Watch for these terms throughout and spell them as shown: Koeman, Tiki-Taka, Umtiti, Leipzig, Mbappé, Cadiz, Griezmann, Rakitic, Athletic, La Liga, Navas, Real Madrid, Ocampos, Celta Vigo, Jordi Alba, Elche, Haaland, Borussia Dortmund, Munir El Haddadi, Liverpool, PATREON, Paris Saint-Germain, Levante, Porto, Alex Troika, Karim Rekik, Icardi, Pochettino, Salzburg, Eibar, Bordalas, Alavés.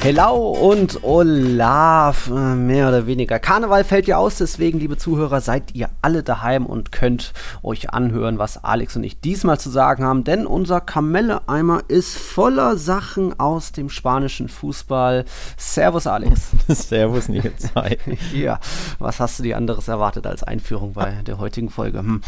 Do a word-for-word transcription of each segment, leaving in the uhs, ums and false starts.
Hello und Olaf, mehr oder weniger. Karneval fällt ja aus, deswegen, liebe Zuhörer, seid ihr alle daheim und könnt euch anhören, was Alex und ich diesmal zu sagen haben, denn unser Kamelle-Eimer ist voller Sachen aus dem spanischen Fußball. Servus, Alex. Servus, Nils. Hi. Ja, was hast du dir anderes erwartet als Einführung bei der heutigen Folge? Hm.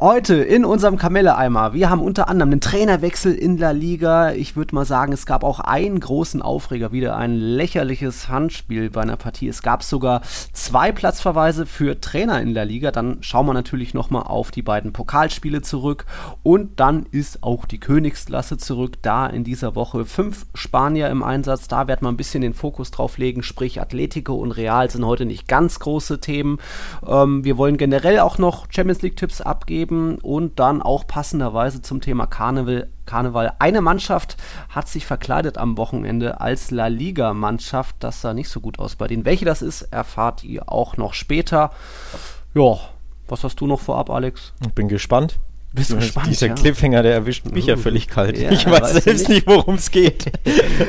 Heute in unserem Kamelle-Eimer, wir haben unter anderem einen Trainerwechsel in La Liga. Ich würde mal sagen, es gab auch einen großen Aufreger, wieder ein lächerliches Handspiel bei einer Partie. Es gab sogar zwei Platzverweise für Trainer in La Liga. Dann schauen wir natürlich nochmal auf die beiden Pokalspiele zurück. Und dann ist auch die Königsklasse zurück, da in dieser Woche fünf Spanier im Einsatz. Da wird man ein bisschen den Fokus drauf legen, sprich Atletico und Real sind heute nicht ganz große Themen. Ähm, wir wollen generell auch noch Champions League-Tipps abgeben. Und dann auch passenderweise zum Thema Karneval. Karneval. Eine Mannschaft hat sich verkleidet am Wochenende als La Liga-Mannschaft. Das sah nicht so gut aus bei denen. Welche das ist, erfahrt ihr auch noch später. Ja, was hast du noch vorab, Alex? Ich bin gespannt. Bist du gespannt, Dieser ja. Cliffhanger, der erwischt mich ja völlig kalt. Ja, ich weiß, weiß selbst nicht, nicht worum es geht.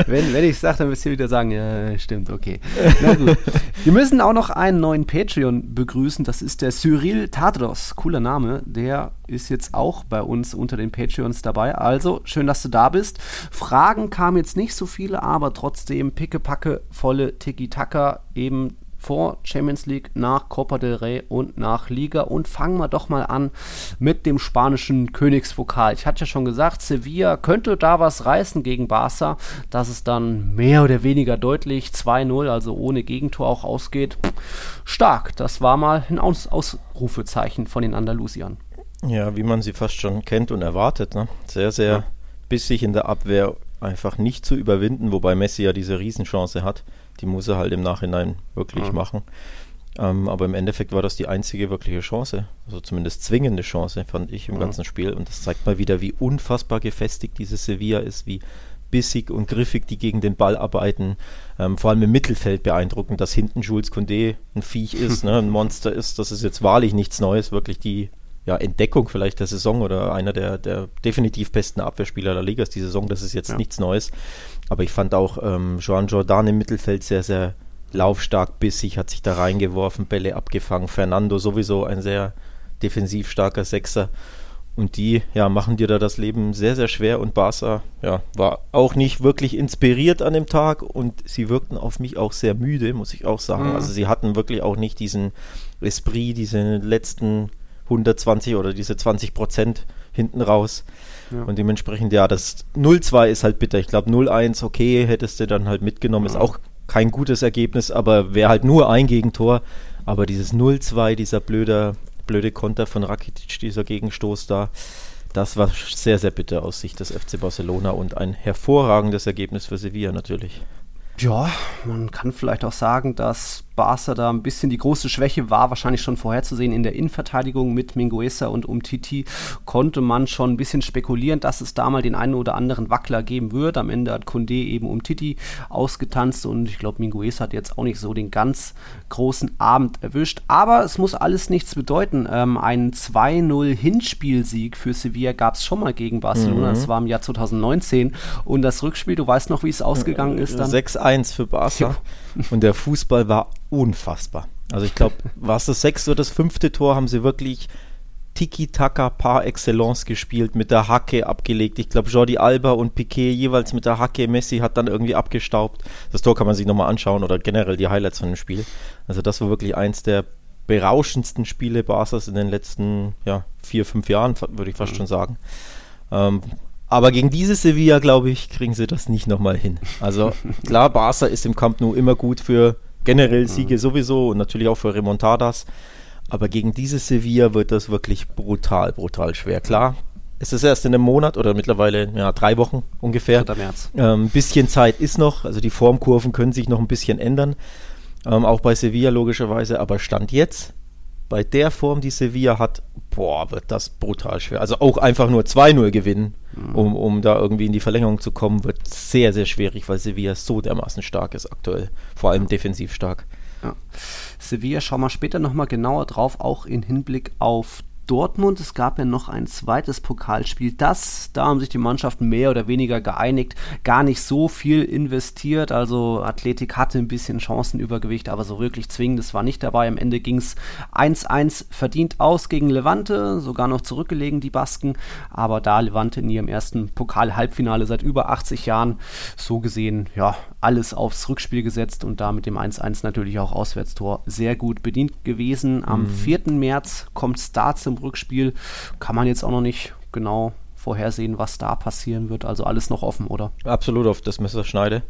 wenn wenn ich sage, dann wirst du wieder sagen, ja, stimmt, okay. Na gut. Wir müssen auch noch einen neuen Patreon begrüßen. Das ist der Cyril Tadros. Cooler Name. Der ist jetzt auch bei uns unter den Patreons dabei. Also, schön, dass du da bist. Fragen kamen jetzt nicht so viele, aber trotzdem pickepacke volle Tiki-Taka eben vor Champions League, nach Copa del Rey und nach Liga. Und fangen wir doch mal an mit dem spanischen Königspokal. Ich hatte ja schon gesagt, Sevilla könnte da was reißen gegen Barca, dass es dann mehr oder weniger deutlich zwei null, also ohne Gegentor auch ausgeht. Stark, das war mal ein Aus- Ausrufezeichen von den Andalusiern. Ja, wie man sie fast schon kennt und erwartet, ne? Sehr, sehr ja. bissig in der Abwehr, einfach nicht zu überwinden, wobei Messi ja diese Riesenchance hat. Die muss er halt im Nachhinein wirklich ja. machen. Ähm, aber im Endeffekt war das die einzige wirkliche Chance, also zumindest zwingende Chance, fand ich im ja. ganzen Spiel. Und das zeigt mal wieder, wie unfassbar gefestigt dieses Sevilla ist, wie bissig und griffig die gegen den Ball arbeiten. Ähm, vor allem im Mittelfeld beeindruckend, dass hinten Jules Koundé ein Viech ist, ne, ein Monster ist. Das ist jetzt wahrlich nichts Neues, wirklich die ja, Entdeckung vielleicht der Saison oder einer der, der definitiv besten Abwehrspieler der Liga ist die Saison. Das ist jetzt ja. nichts Neues. Aber ich fand auch ähm, Joan Jordan im Mittelfeld sehr, sehr laufstark, bissig, hat sich da reingeworfen, Bälle abgefangen. Fernando sowieso ein sehr defensiv starker Sechser. Und die ja, machen dir da das Leben sehr, sehr schwer. Und Barca ja, war auch nicht wirklich inspiriert an dem Tag. Und sie wirkten auf mich auch sehr müde, muss ich auch sagen. Mhm. Also sie hatten wirklich auch nicht diesen Esprit, diese letzten hundertzwanzig oder diese zwanzig Prozent hinten raus. Ja. Und dementsprechend, ja, das null zwei ist halt bitter. Ich glaube, null eins, okay, hättest du dann halt mitgenommen. Ja. Ist auch kein gutes Ergebnis, aber wäre halt nur ein Gegentor. Aber dieses null zwei, dieser blöde, blöde Konter von Rakitic, dieser Gegenstoß da, das war sehr, sehr bitter aus Sicht des F C Barcelona und ein hervorragendes Ergebnis für Sevilla natürlich. Ja, man kann vielleicht auch sagen, dass Barca da ein bisschen die große Schwäche war, wahrscheinlich schon vorherzusehen. In der Innenverteidigung mit Mingueza und Umtiti konnte man schon ein bisschen spekulieren, dass es da mal den einen oder anderen Wackler geben wird. Am Ende hat Koundé eben Umtiti ausgetanzt und ich glaube, Mingueza hat jetzt auch nicht so den ganz großen Abend erwischt. Aber es muss alles nichts bedeuten. Ähm, einen zwei null Hinspielsieg für Sevilla gab es schon mal gegen Barcelona. Mhm. Das war im Jahr zwanzig neunzehn. Und das Rückspiel, du weißt noch, wie es ausgegangen ist. Dann sechs eins für Barca. Und der Fußball war unfassbar. Also ich glaube, war es das sechste oder das fünfte Tor, haben sie wirklich Tiki-Taka par excellence gespielt, mit der Hacke abgelegt. Ich glaube, Jordi Alba und Piqué jeweils mit der Hacke. Messi hat dann irgendwie abgestaubt. Das Tor kann man sich nochmal anschauen oder generell die Highlights von dem Spiel. Also das war wirklich eins der berauschendsten Spiele Barcas in den letzten ja, vier, fünf Jahren, würde ich fast mhm. schon sagen. Ähm, Aber gegen dieses Sevilla, glaube ich, kriegen sie das nicht nochmal hin. Also klar, Barca ist im Camp Nou immer gut für generell Siege sowieso und natürlich auch für Remontadas. Aber gegen dieses Sevilla wird das wirklich brutal, brutal schwer. Klar, es ist erst in einem Monat oder mittlerweile ja, drei Wochen ungefähr. dritter März. Ein ähm, bisschen Zeit ist noch, also die Formkurven können sich noch ein bisschen ändern. Ähm, auch bei Sevilla logischerweise, aber Stand jetzt. Bei der Form, die Sevilla hat, boah, wird das brutal schwer. Also auch einfach nur zwei null gewinnen, mhm. um, um da irgendwie in die Verlängerung zu kommen, wird sehr, sehr schwierig, weil Sevilla so dermaßen stark ist aktuell. Vor allem defensiv stark. Ja. Sevilla schauen wir später nochmal genauer drauf, auch in Hinblick auf Dortmund. Es gab ja noch ein zweites Pokalspiel, das, da haben sich die Mannschaften mehr oder weniger geeinigt, gar nicht so viel investiert, also Athletic hatte ein bisschen Chancenübergewicht, aber so wirklich zwingendes war nicht dabei. Am Ende ging es eins eins verdient aus gegen Levante, sogar noch zurückgelegen die Basken, aber da Levante in ihrem ersten Pokal-Halbfinale seit über achtzig Jahren, so gesehen, ja, alles aufs Rückspiel gesetzt und da mit dem eins eins natürlich auch Auswärtstor sehr gut bedient gewesen. Am mhm. vierten März kommt Start zum Rückspiel, kann man jetzt auch noch nicht genau vorhersehen, was da passieren wird, also alles noch offen, oder? Absolut, auf das Messerschneide.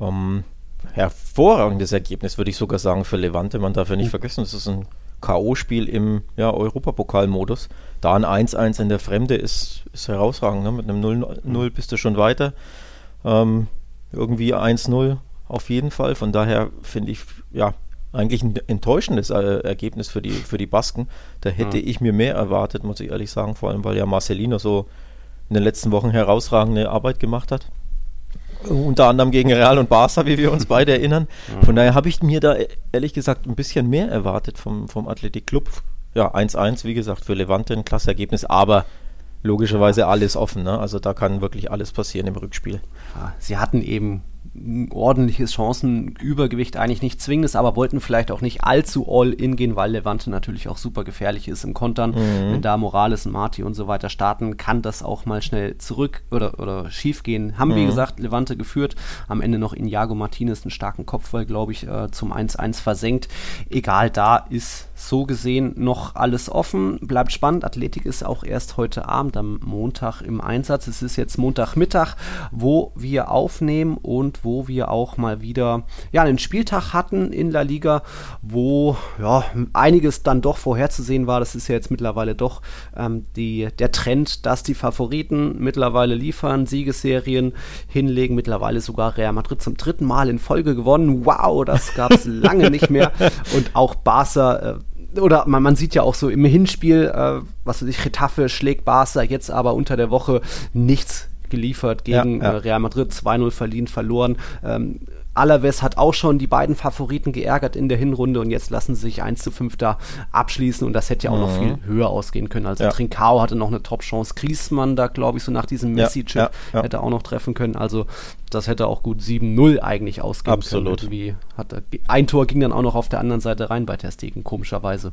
Ähm, hervorragendes Ergebnis, würde ich sogar sagen, für Levante, man darf ja nicht mhm. vergessen, es ist ein K O-Spiel im ja, Europapokalmodus, da ein eins eins in der Fremde ist, ist herausragend, ne? Mit einem null null bist du schon weiter, ähm, irgendwie eins null auf jeden Fall, von daher finde ich, ja, eigentlich ein enttäuschendes äh, Ergebnis für die, für die Basken. Da hätte ja. ich mir mehr erwartet, muss ich ehrlich sagen, vor allem, weil ja Marcelino so in den letzten Wochen herausragende Arbeit gemacht hat. Unter anderem gegen Real und Barca, wie wir uns beide erinnern. Ja. Von daher habe ich mir da ehrlich gesagt ein bisschen mehr erwartet vom, vom Athletic Club. Ja, eins eins, wie gesagt, für Levante ein klasse Ergebnis, aber logischerweise ja. alles offen, ne? Also da kann wirklich alles passieren im Rückspiel. Ja, sie hatten eben ein ordentliches Chancenübergewicht, eigentlich nicht zwingendes, aber wollten vielleicht auch nicht allzu all in gehen, weil Levante natürlich auch super gefährlich ist im Kontern. Mhm. Wenn da Morales und Marti und so weiter starten, kann das auch mal schnell zurück oder, oder schief gehen. Haben, mhm. wie gesagt, Levante geführt, am Ende noch Iago Martinez einen starken Kopfball, glaube ich, äh, zum eins eins versenkt. Egal, da ist so gesehen noch alles offen. Bleibt spannend, Athletic ist auch erst heute Abend am Montag im Einsatz. Es ist jetzt Montagmittag, wo wir aufnehmen und wo wir auch mal wieder ja, einen Spieltag hatten in La Liga, wo ja, einiges dann doch vorherzusehen war. Das ist ja jetzt mittlerweile doch ähm, die, der Trend, dass die Favoriten mittlerweile liefern, Siegesserien hinlegen, mittlerweile sogar Real Madrid zum dritten Mal in Folge gewonnen. Wow, das gab es lange nicht mehr. Und auch Barca, äh, oder man, man sieht ja auch so im Hinspiel, äh, was weiß ich, Getafe schlägt Barca, jetzt aber unter der Woche nichts geliefert gegen ja, ja. Real Madrid, zwei null verliehen, verloren. Ähm, Alavés hat auch schon die beiden Favoriten geärgert in der Hinrunde und jetzt lassen sie sich eins zu fünf da abschließen und das hätte ja auch mhm. noch viel höher ausgehen können. Also ja. Trincao hatte noch eine Top-Chance, Griezmann da, glaube ich, so nach diesem Messi-Chip ja, ja, ja. hätte auch noch treffen können. Also das hätte auch gut sieben null eigentlich ausgehen Absolut. können. Irgendwie hat er, ein Tor ging dann auch noch auf der anderen Seite rein bei Ter Stegen, komischerweise.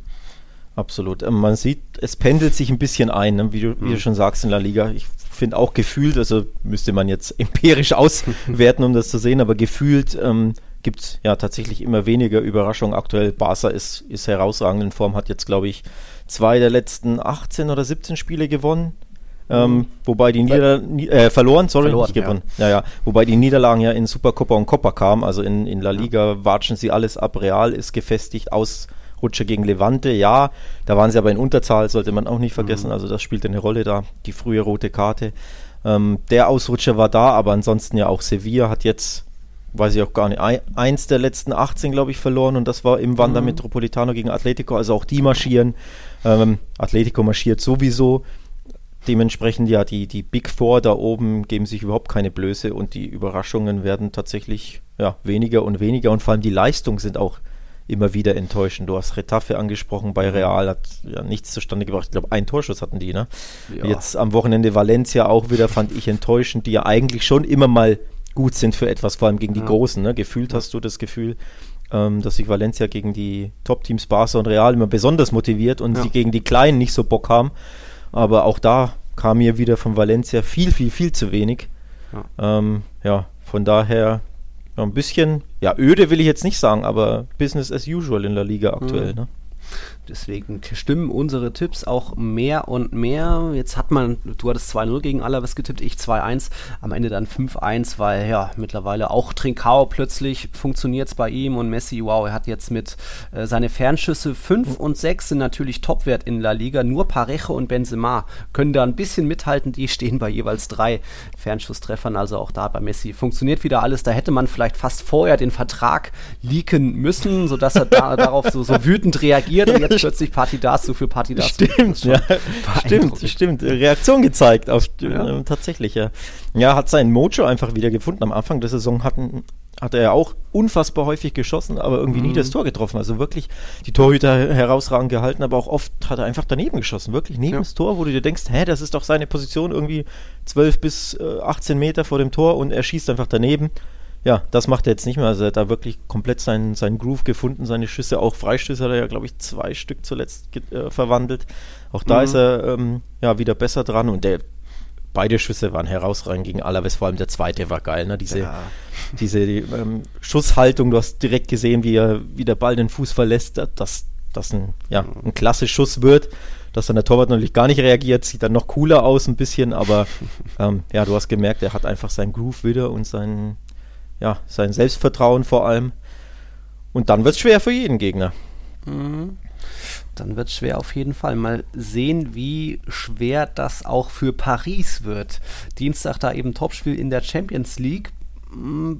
Absolut. Man sieht, es pendelt sich ein bisschen ein, ne? wie, du, wie mhm. du schon sagst in La Liga. Ich finde auch gefühlt, also müsste man jetzt empirisch auswerten, um das zu sehen, aber gefühlt ähm, gibt es ja tatsächlich immer weniger Überraschungen aktuell. Barca ist, ist herausragend in Form, hat jetzt glaube ich zwei der letzten achtzehn oder siebzehn Spiele gewonnen, ähm, mhm. wobei die Nieder- äh, verloren, sorry, verloren, nicht gewonnen. Ja. Ja, ja. Wobei die Niederlagen ja in Supercopa und Copa kamen, also in, in La Liga ja. watschen sie alles ab, Real ist gefestigt, aus Rutsche gegen Levante, ja, da waren sie aber in Unterzahl, sollte man auch nicht vergessen, also das spielte eine Rolle da, die frühe rote Karte. Ähm, der Ausrutscher war da, aber ansonsten ja auch Sevilla hat jetzt, weiß ich auch gar nicht, ein, eins der letzten achtzehn, glaube ich, verloren und das war im Wanda mhm. Metropolitano gegen Atletico, also auch die marschieren, ähm, Atletico marschiert sowieso, dementsprechend ja, die, die Big Four da oben geben sich überhaupt keine Blöße und die Überraschungen werden tatsächlich ja, weniger und weniger und vor allem die Leistungen sind auch immer wieder enttäuschend. Du hast Getafe angesprochen, bei Real hat ja nichts zustande gebracht. Ich glaube, einen Torschuss hatten die, ne? Ja. Jetzt am Wochenende Valencia auch wieder, fand ich enttäuschend, die ja eigentlich schon immer mal gut sind für etwas, vor allem gegen die ja. Großen, ne? Gefühlt ja. hast du das Gefühl, ähm, dass sich Valencia gegen die Top-Teams Barca und Real immer besonders motiviert und ja. sie gegen die Kleinen nicht so Bock haben. Aber auch da kam mir wieder von Valencia viel, viel, viel zu wenig. Ja, ähm, ja von daher ja, ein bisschen, ja, öde will ich jetzt nicht sagen, aber Business as usual in La Liga aktuell, mhm. ne? Deswegen stimmen unsere Tipps auch mehr und mehr. Jetzt hat man, du hattest zwei null gegen Alavés getippt, ich zwei eins, am Ende dann fünf eins, weil ja mittlerweile auch Trincao plötzlich funktioniert es bei ihm und Messi, wow, er hat jetzt mit äh, seine Fernschüsse fünf und sechs sind natürlich Topwert in La Liga, nur Parejo und Benzema können da ein bisschen mithalten, die stehen bei jeweils drei Fernschusstreffern, also auch da bei Messi funktioniert wieder alles, da hätte man vielleicht fast vorher den Vertrag leaken müssen, sodass er da, darauf so, so wütend reagiert und jetzt plötzlich Party dazu für Party dazu. Stimmt, ja. stimmt, stimmt. Reaktion gezeigt, auf, ja. Äh, tatsächlich, ja. Ja, hat seinen Mojo einfach wieder gefunden. Am Anfang der Saison hatten, hat er auch unfassbar häufig geschossen, aber irgendwie mhm. nie das Tor getroffen. Also wirklich die Torhüter herausragend gehalten, aber auch oft hat er einfach daneben geschossen. Wirklich neben ja. das Tor, wo du dir denkst, hä, das ist doch seine Position, irgendwie zwölf bis achtzehn Meter vor dem Tor und er schießt einfach daneben. Ja, das macht er jetzt nicht mehr. Also er hat da wirklich komplett seinen, seinen Groove gefunden, seine Schüsse, auch Freistöße hat er ja, glaube ich, zwei Stück zuletzt ge- äh, verwandelt. Auch da mhm. ist er ähm, ja wieder besser dran und der beide Schüsse waren herausragend gegen Alavés, vor allem der zweite war geil, ne? Diese, ja. diese die, ähm, Schusshaltung, du hast direkt gesehen, wie, er, wie der Ball den Fuß verlässt, dass das ein, ja, ein klasse Schuss wird, dass dann der Torwart natürlich gar nicht reagiert, sieht dann noch cooler aus ein bisschen, aber ähm, ja, du hast gemerkt, er hat einfach seinen Groove wieder und sein, ja, sein Selbstvertrauen vor allem und dann wird es schwer für jeden Gegner. Mhm. Dann wird es schwer auf jeden Fall. Mal sehen, wie schwer das auch für Paris wird. Dienstag da eben Topspiel in der Champions League.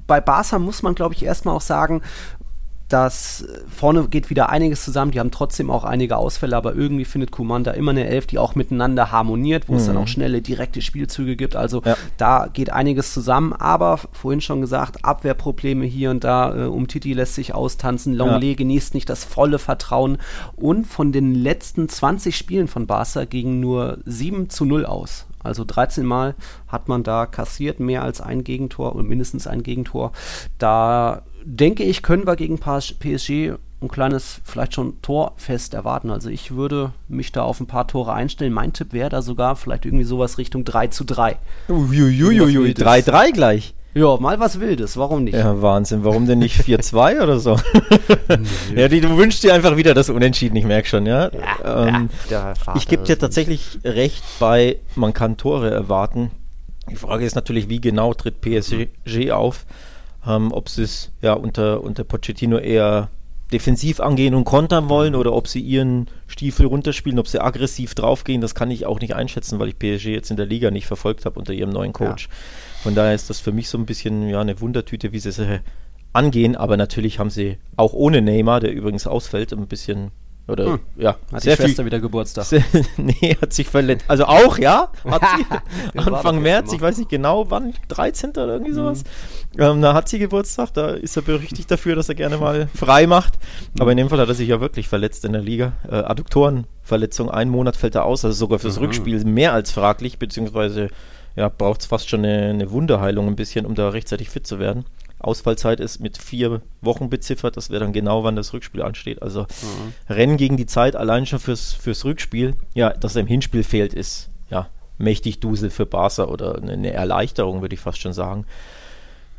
Bei Barca muss man, glaube ich, erstmal auch sagen, dass vorne geht wieder einiges zusammen. Die haben trotzdem auch einige Ausfälle, aber irgendwie findet Koeman da immer eine Elf, die auch miteinander harmoniert, wo mhm. es dann auch schnelle, direkte Spielzüge gibt. Also ja. da geht einiges zusammen. Aber vorhin schon gesagt, Abwehrprobleme hier und da. Umtiti lässt sich austanzen. Longley ja. genießt nicht das volle Vertrauen. Und von den letzten zwanzig Spielen von Barca gingen nur sieben zu null aus. Also dreizehn Mal hat man da kassiert, mehr als ein Gegentor und mindestens ein Gegentor. Da denke ich, können wir gegen P S G ein kleines, vielleicht schon Torfest erwarten. Also ich würde mich da auf ein paar Tore einstellen. Mein Tipp wäre da sogar vielleicht irgendwie sowas Richtung drei zu drei. Uiuiuiui, drei drei gleich. Ja, mal was Wildes, warum nicht? Ja, Wahnsinn, warum denn nicht vier zwei oder so? Ja, die, du wünschst dir einfach wieder das Unentschieden, ich merke schon, ja? ja, ähm, ja ich gebe dir tatsächlich recht bei, man kann Tore erwarten. Die Frage ist natürlich, wie genau tritt P S G mhm. auf? Ähm, ob sie es ja, unter, unter Pochettino eher defensiv angehen und kontern wollen oder ob sie ihren Stiefel runterspielen, ob sie aggressiv draufgehen, das kann ich auch nicht einschätzen, weil ich P S G jetzt in der Liga nicht verfolgt habe unter ihrem neuen Coach. Ja. Von daher ist das für mich so ein bisschen ja, eine Wundertüte, wie sie es angehen, aber natürlich haben sie auch ohne Neymar, der übrigens ausfällt, ein bisschen oder hm. ja, hat sehr die Schwester viel, wieder Geburtstag. Sehr, nee, hat sich verletzt. Also auch, ja, hat sie Anfang März, ich weiß nicht genau wann, dreizehnten oder irgendwie sowas. Mhm. Ähm, da hat sie Geburtstag, da ist er berüchtigt dafür, dass er gerne mal frei macht. Aber in dem Fall hat er sich ja wirklich verletzt in der Liga. Äh, Adduktorenverletzung, einen Monat fällt er aus, also sogar fürs mhm. Rückspiel mehr als fraglich, beziehungsweise ja, braucht es fast schon eine, eine Wunderheilung ein bisschen, um da rechtzeitig fit zu werden. Ausfallzeit ist mit vier Wochen beziffert, das wäre dann genau, wann das Rückspiel ansteht. Also mhm. Rennen gegen die Zeit allein schon fürs, fürs Rückspiel, ja, dass er im Hinspiel fehlt, ist ja mächtig Dusel für Barca oder eine Erleichterung, würde ich fast schon sagen.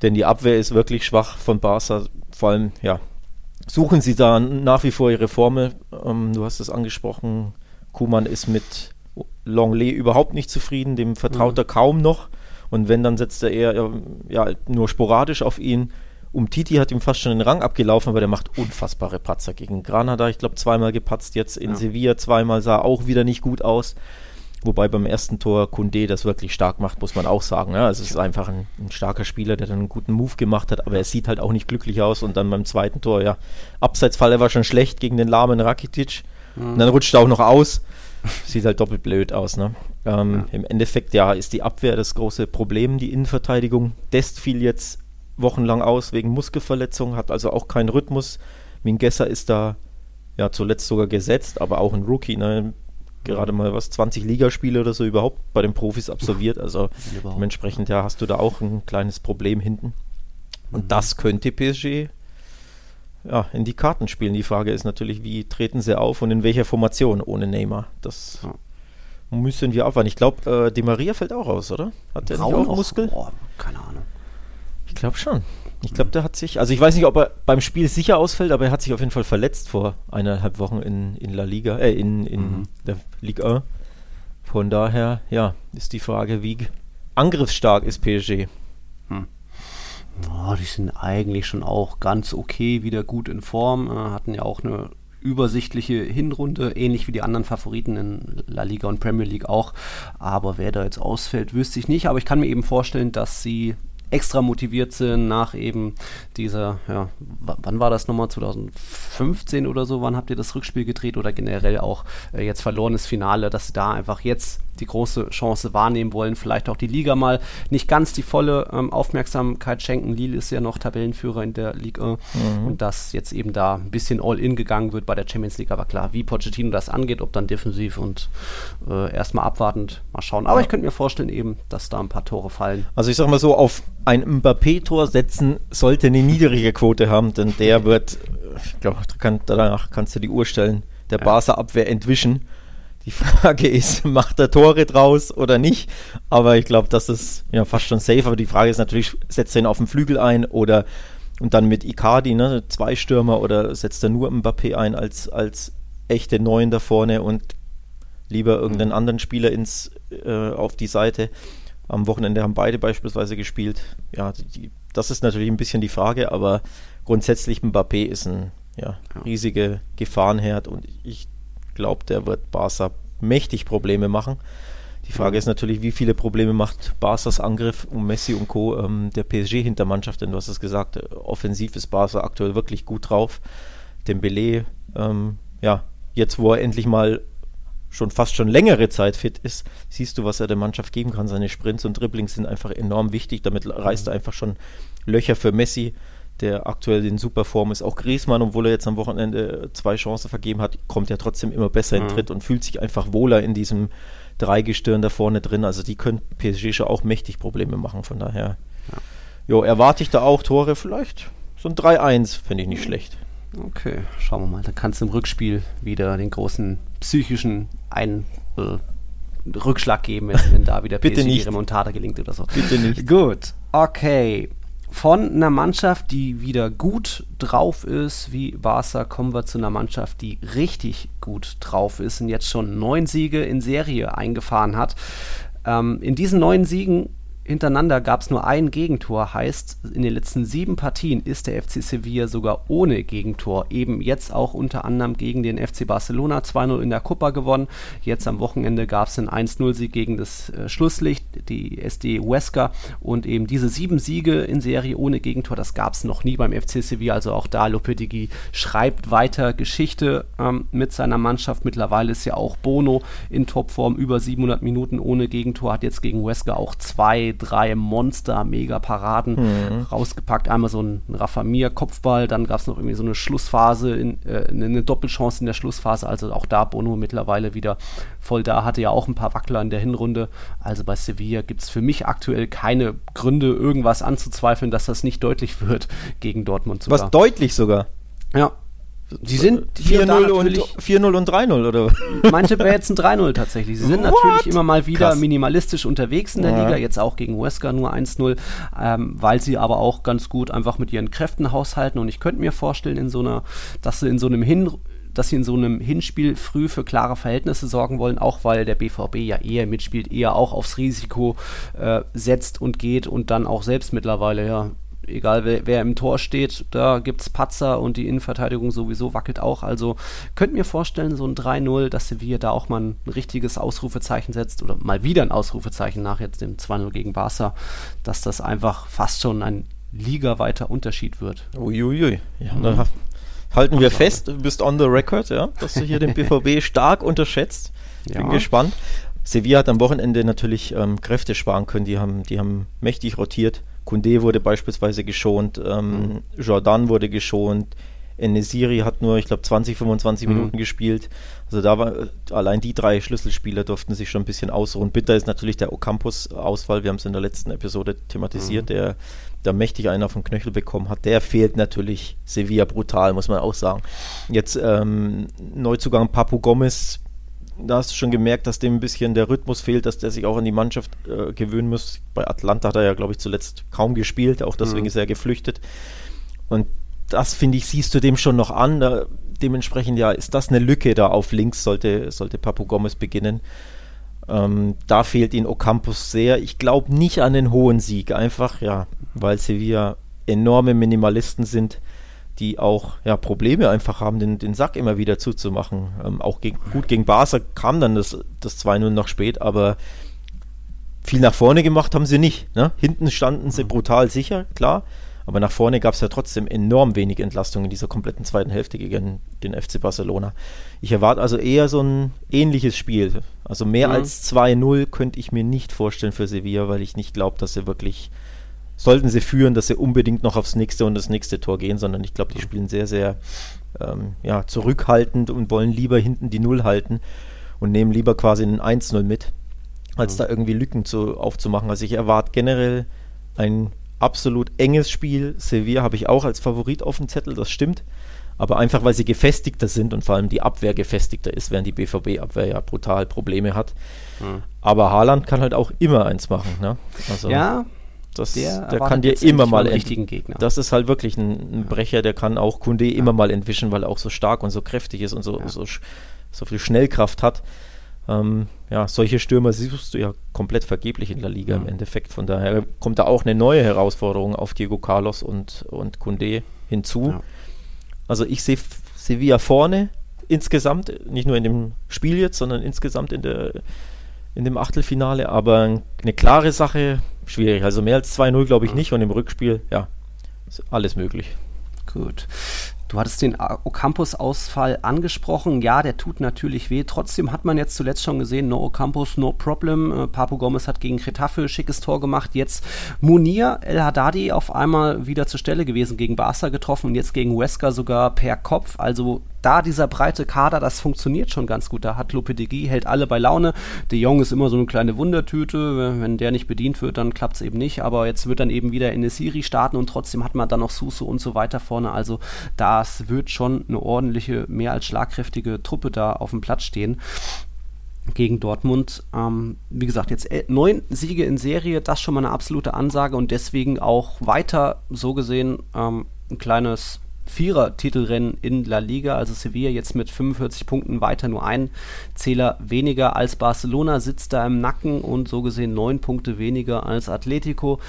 Denn die Abwehr ist wirklich schwach von Barca, vor allem, ja, suchen sie da nach wie vor ihre Formel. Ähm, du hast es angesprochen, Koeman ist mit Longley überhaupt nicht zufrieden, dem vertraut mhm. er kaum noch. Und wenn, dann setzt er eher ja, nur sporadisch auf ihn. Umtiti hat ihm fast schon den Rang abgelaufen, aber der macht unfassbare Patzer gegen Granada. Ich glaube, zweimal gepatzt jetzt in ja. Sevilla. Zweimal sah auch wieder nicht gut aus. Wobei beim ersten Tor Koundé das wirklich stark macht, muss man auch sagen. Ne? Also es ist einfach ein, ein starker Spieler, der dann einen guten Move gemacht hat, aber er sieht halt auch nicht glücklich aus. Und dann beim zweiten Tor, ja, Abseitsfall, er war schon schlecht gegen den lahmen Rakitic. Mhm. Und dann rutscht er auch noch aus. Sieht halt doppelt blöd aus, ne? Ähm, ja. Im Endeffekt, ja, ist die Abwehr das große Problem, die Innenverteidigung. Dest fiel jetzt wochenlang aus wegen Muskelverletzung, hat also auch keinen Rhythmus. Mingueza ist da ja zuletzt sogar gesetzt, aber auch ein Rookie, ne? Gerade mal was, zwanzig Ligaspiele oder so überhaupt bei den Profis absolviert. Also überhaupt. Dementsprechend, ja, hast du da auch ein kleines Problem hinten. Und mhm. das könnte P S G ja, in die Karten spielen. Die Frage ist natürlich, wie treten sie auf und in welcher Formation ohne Neymar? Das ja. müssen wir abwarten. Ich glaube, äh, Di Maria fällt auch raus, oder? Hat der nicht auch einen Muskel? Boah, keine Ahnung. Ich glaube schon. Ich glaube, der hat sich, also ich weiß nicht, ob er beim Spiel sicher ausfällt, aber er hat sich auf jeden Fall verletzt vor eineinhalb Wochen in, in La Liga, äh, in, in mhm. der Ligue eins. Von daher, ja, ist die Frage, wie angriffsstark ist P S G? Hm. Oh, die sind eigentlich schon auch ganz okay, wieder gut in Form, hatten ja auch eine übersichtliche Hinrunde, ähnlich wie die anderen Favoriten in La Liga und Premier League auch, aber wer da jetzt ausfällt, wüsste ich nicht, aber ich kann mir eben vorstellen, dass sie extra motiviert sind nach eben dieser, ja, wann war das nochmal, zwanzig fünfzehn oder so, wann habt ihr das Rückspiel gedreht oder generell auch äh, jetzt verlorenes Finale, dass sie da einfach jetzt die große Chance wahrnehmen wollen, vielleicht auch die Liga mal nicht ganz die volle ähm, Aufmerksamkeit schenken. Lille ist ja noch Tabellenführer in der Ligue eins mhm. und dass jetzt eben da ein bisschen All-In gegangen wird bei der Champions League, aber klar, wie Pochettino das angeht, ob dann defensiv und äh, erstmal abwartend, mal schauen. Aber ja. ich könnte mir vorstellen eben, dass da ein paar Tore fallen. Also ich sag mal so, auf ein Mbappé-Tor setzen sollte eine niedrige Quote haben, denn der wird, ich glaube, kann, danach kannst du die Uhr stellen, der ja. Barca-Abwehr entwischen. Die Frage ist, macht er Tore draus oder nicht? Aber ich glaube, das ist ja fast schon safe. Aber die Frage ist natürlich, setzt er ihn auf den Flügel ein oder und dann mit Icardi, ne, zwei Stürmer, oder setzt er nur Mbappé ein als, als echte Neuen da vorne und lieber irgendeinen mhm. anderen Spieler ins, äh, auf die Seite. Am Wochenende haben beide beispielsweise gespielt. Ja, die, das ist natürlich ein bisschen die Frage, aber grundsätzlich Mbappé ist ein ja, riesiger Gefahrenherd und ich glaube, der wird Barca mächtig Probleme machen. Die Frage ist natürlich, wie viele Probleme macht Barcas Angriff um Messi und Co. Ähm, der P S G-Hintermannschaft, denn du hast es gesagt, offensiv ist Barca aktuell wirklich gut drauf. Dembélé, ähm, ja, jetzt wo er endlich mal schon fast schon längere Zeit fit ist, siehst du, was er der Mannschaft geben kann. Seine Sprints und Dribblings sind einfach enorm wichtig, damit reißt er einfach schon Löcher für Messi, der aktuell in super Form ist. Auch Griezmann, obwohl er jetzt am Wochenende zwei Chancen vergeben hat, kommt ja trotzdem immer besser mhm. in den Tritt und fühlt sich einfach wohler in diesem Dreigestirn da vorne drin. Also die können P S G schon auch mächtig Probleme machen, von daher. Ja. Jo, erwarte ich da auch Tore, vielleicht so ein drei eins, finde ich nicht schlecht. Okay, schauen wir mal. Dann kannst du im Rückspiel wieder den großen psychischen Ein... Äh, Rückschlag geben, wenn da wieder P S G die Remontada gelingt oder so. Bitte nicht. Gut, okay. Von einer Mannschaft, die wieder gut drauf ist, wie Barca, kommen wir zu einer Mannschaft, die richtig gut drauf ist und jetzt schon neun Siege in Serie eingefahren hat. Ähm, in diesen neun Siegen hintereinander gab es nur ein Gegentor, heißt, in den letzten sieben Partien ist der F C Sevilla sogar ohne Gegentor, eben jetzt auch unter anderem gegen den F C Barcelona zwei null in der Copa gewonnen, jetzt am Wochenende gab es einen eins null Sieg gegen das äh, Schlusslicht, die S D Huesca, und eben diese sieben Siege in Serie ohne Gegentor, das gab es noch nie beim F C Sevilla, also auch da Lopetegui schreibt weiter Geschichte ähm, mit seiner Mannschaft, mittlerweile ist ja auch Bono in Topform, über siebenhundert Minuten ohne Gegentor, hat jetzt gegen Huesca auch zwei drei Monster-Mega-Paraden mhm. rausgepackt. Einmal so ein Rafa-Mir-Kopfball, dann gab es noch irgendwie so eine Schlussphase, in, äh, eine Doppelchance in der Schlussphase, also auch da Bono mittlerweile wieder voll da, hatte ja auch ein paar Wackler in der Hinrunde. Also bei Sevilla gibt es für mich aktuell keine Gründe, irgendwas anzuzweifeln, dass das nicht deutlich wird gegen Dortmund sogar. Was, deutlich sogar? Ja. Sie sind vier null und vier null und drei null, oder was? Mein Tipp wäre jetzt ein drei null tatsächlich. Sie sind What? natürlich immer mal wieder Krass. minimalistisch unterwegs in der ja. Liga, jetzt auch gegen Huesca nur eins null, ähm, weil sie aber auch ganz gut einfach mit ihren Kräften haushalten. Und ich könnte mir vorstellen, in so einer, dass sie in so einem Hin dass sie in so einem Hinspiel früh für klare Verhältnisse sorgen wollen, auch weil der B V B ja eher mitspielt, eher auch aufs Risiko äh, setzt und geht und dann auch selbst mittlerweile, ja, egal wer, wer im Tor steht, da gibt es Patzer und die Innenverteidigung sowieso wackelt auch. Also könnt mir vorstellen, so ein drei null, dass Sevilla da auch mal ein richtiges Ausrufezeichen setzt oder mal wieder ein Ausrufezeichen nach jetzt dem zwei null gegen Barca, dass das einfach fast schon ein ligaweiter Unterschied wird. Uiuiui. Ja, mhm. dann halten wir fest, du bist on the record, ja, dass du hier den B V B stark unterschätzt. Ich ja. bin gespannt. Sevilla hat am Wochenende natürlich ähm, Kräfte sparen können, die haben, die haben mächtig rotiert. Koundé wurde beispielsweise geschont, ähm, mhm. Jordan wurde geschont, Enesiri hat nur, ich glaube, zwanzig, fünfundzwanzig mhm. Minuten gespielt. Also da war, allein die drei Schlüsselspieler durften sich schon ein bisschen ausruhen. Bitter ist natürlich der Ocampos-Ausfall, wir haben es in der letzten Episode thematisiert, mhm. der da mächtig einen auf den Knöchel bekommen hat. Der fehlt natürlich Sevilla brutal, muss man auch sagen. Jetzt ähm, Neuzugang Papu Gomez, da hast du schon gemerkt, dass dem ein bisschen der Rhythmus fehlt, dass der sich auch an die Mannschaft äh, gewöhnen muss. Bei Atlanta hat er ja, glaube ich, zuletzt kaum gespielt, auch deswegen mhm. ist er geflüchtet. Und das, finde ich, siehst du dem schon noch an. Da, dementsprechend, ja, ist das eine Lücke da auf links, sollte, sollte Papu Gomez beginnen. Ähm, da fehlt ihnen Ocampos sehr. Ich glaube nicht an den hohen Sieg, einfach, ja, weil Sevilla enorme Minimalisten sind, die auch ja, Probleme einfach haben, den, den Sack immer wieder zuzumachen. Ähm, auch gegen, gut gegen Barca kam dann das, das zwei null noch spät, aber viel nach vorne gemacht haben sie nicht. Ne? Hinten standen sie brutal sicher, klar. Aber nach vorne gab es ja trotzdem enorm wenig Entlastung in dieser kompletten zweiten Hälfte gegen den F C Barcelona. Ich erwarte also eher so ein ähnliches Spiel. Also mehr mhm. als zwei null könnte ich mir nicht vorstellen für Sevilla, weil ich nicht glaube, dass sie wirklich, sollten sie führen, dass sie unbedingt noch aufs nächste und das nächste Tor gehen, sondern ich glaube, die spielen sehr, sehr ähm, ja, zurückhaltend und wollen lieber hinten die Null halten und nehmen lieber quasi einen eins null mit, als mhm. da irgendwie Lücken zu, aufzumachen. Also ich erwarte generell ein absolut enges Spiel. Sevilla habe ich auch als Favorit auf dem Zettel, das stimmt. Aber einfach, weil sie gefestigter sind und vor allem die Abwehr gefestigter ist, während die B V B-Abwehr ja brutal Probleme hat. Mhm. Aber Haaland kann halt auch immer eins machen. Ne? Also ja, das, der, der kann dir immer mal entwischen. Das ist halt wirklich ein, ein Brecher, der kann auch Koundé ja. immer mal entwischen, weil er auch so stark und so kräftig ist und so, ja. so, so viel Schnellkraft hat. Ähm, ja, solche Stürmer siehst du ja komplett vergeblich in La Liga ja. im Endeffekt. Von daher kommt da auch eine neue Herausforderung auf Diego Carlos und, und Koundé hinzu. Ja. Also ich sehe Sevilla vorne insgesamt, nicht nur in dem Spiel jetzt, sondern insgesamt in, der, in dem Achtelfinale. Aber eine klare Sache, schwierig. Also mehr als zwei null glaube ich ja. nicht. Und im Rückspiel, ja, ist alles möglich. Gut. Du hattest den Ocampos-Ausfall angesprochen. Ja, der tut natürlich weh. Trotzdem hat man jetzt zuletzt schon gesehen, no Ocampos, no problem. Äh, Papu Gomez hat gegen Getafe schickes Tor gemacht. Jetzt Munir El Haddadi auf einmal wieder zur Stelle gewesen, gegen Barca getroffen und jetzt gegen Huesca sogar per Kopf. Also da dieser breite Kader, das funktioniert schon ganz gut. Da hat Lopetegui, hält alle bei Laune. De Jong ist immer so eine kleine Wundertüte. Wenn der nicht bedient wird, dann klappt es eben nicht. Aber jetzt wird dann eben wieder Enesiri starten und trotzdem hat man dann noch Suso und so weiter vorne. Also das wird schon eine ordentliche, mehr als schlagkräftige Truppe da auf dem Platz stehen. Gegen Dortmund, ähm, wie gesagt, jetzt neun Siege in Serie, das schon mal eine absolute Ansage und deswegen auch weiter, so gesehen, ähm, ein kleines Vierer-Titelrennen in La Liga, also Sevilla jetzt mit fünfundvierzig Punkten weiter, nur ein Zähler weniger als Barcelona, sitzt da im Nacken und so gesehen neun Punkte weniger als Atletico.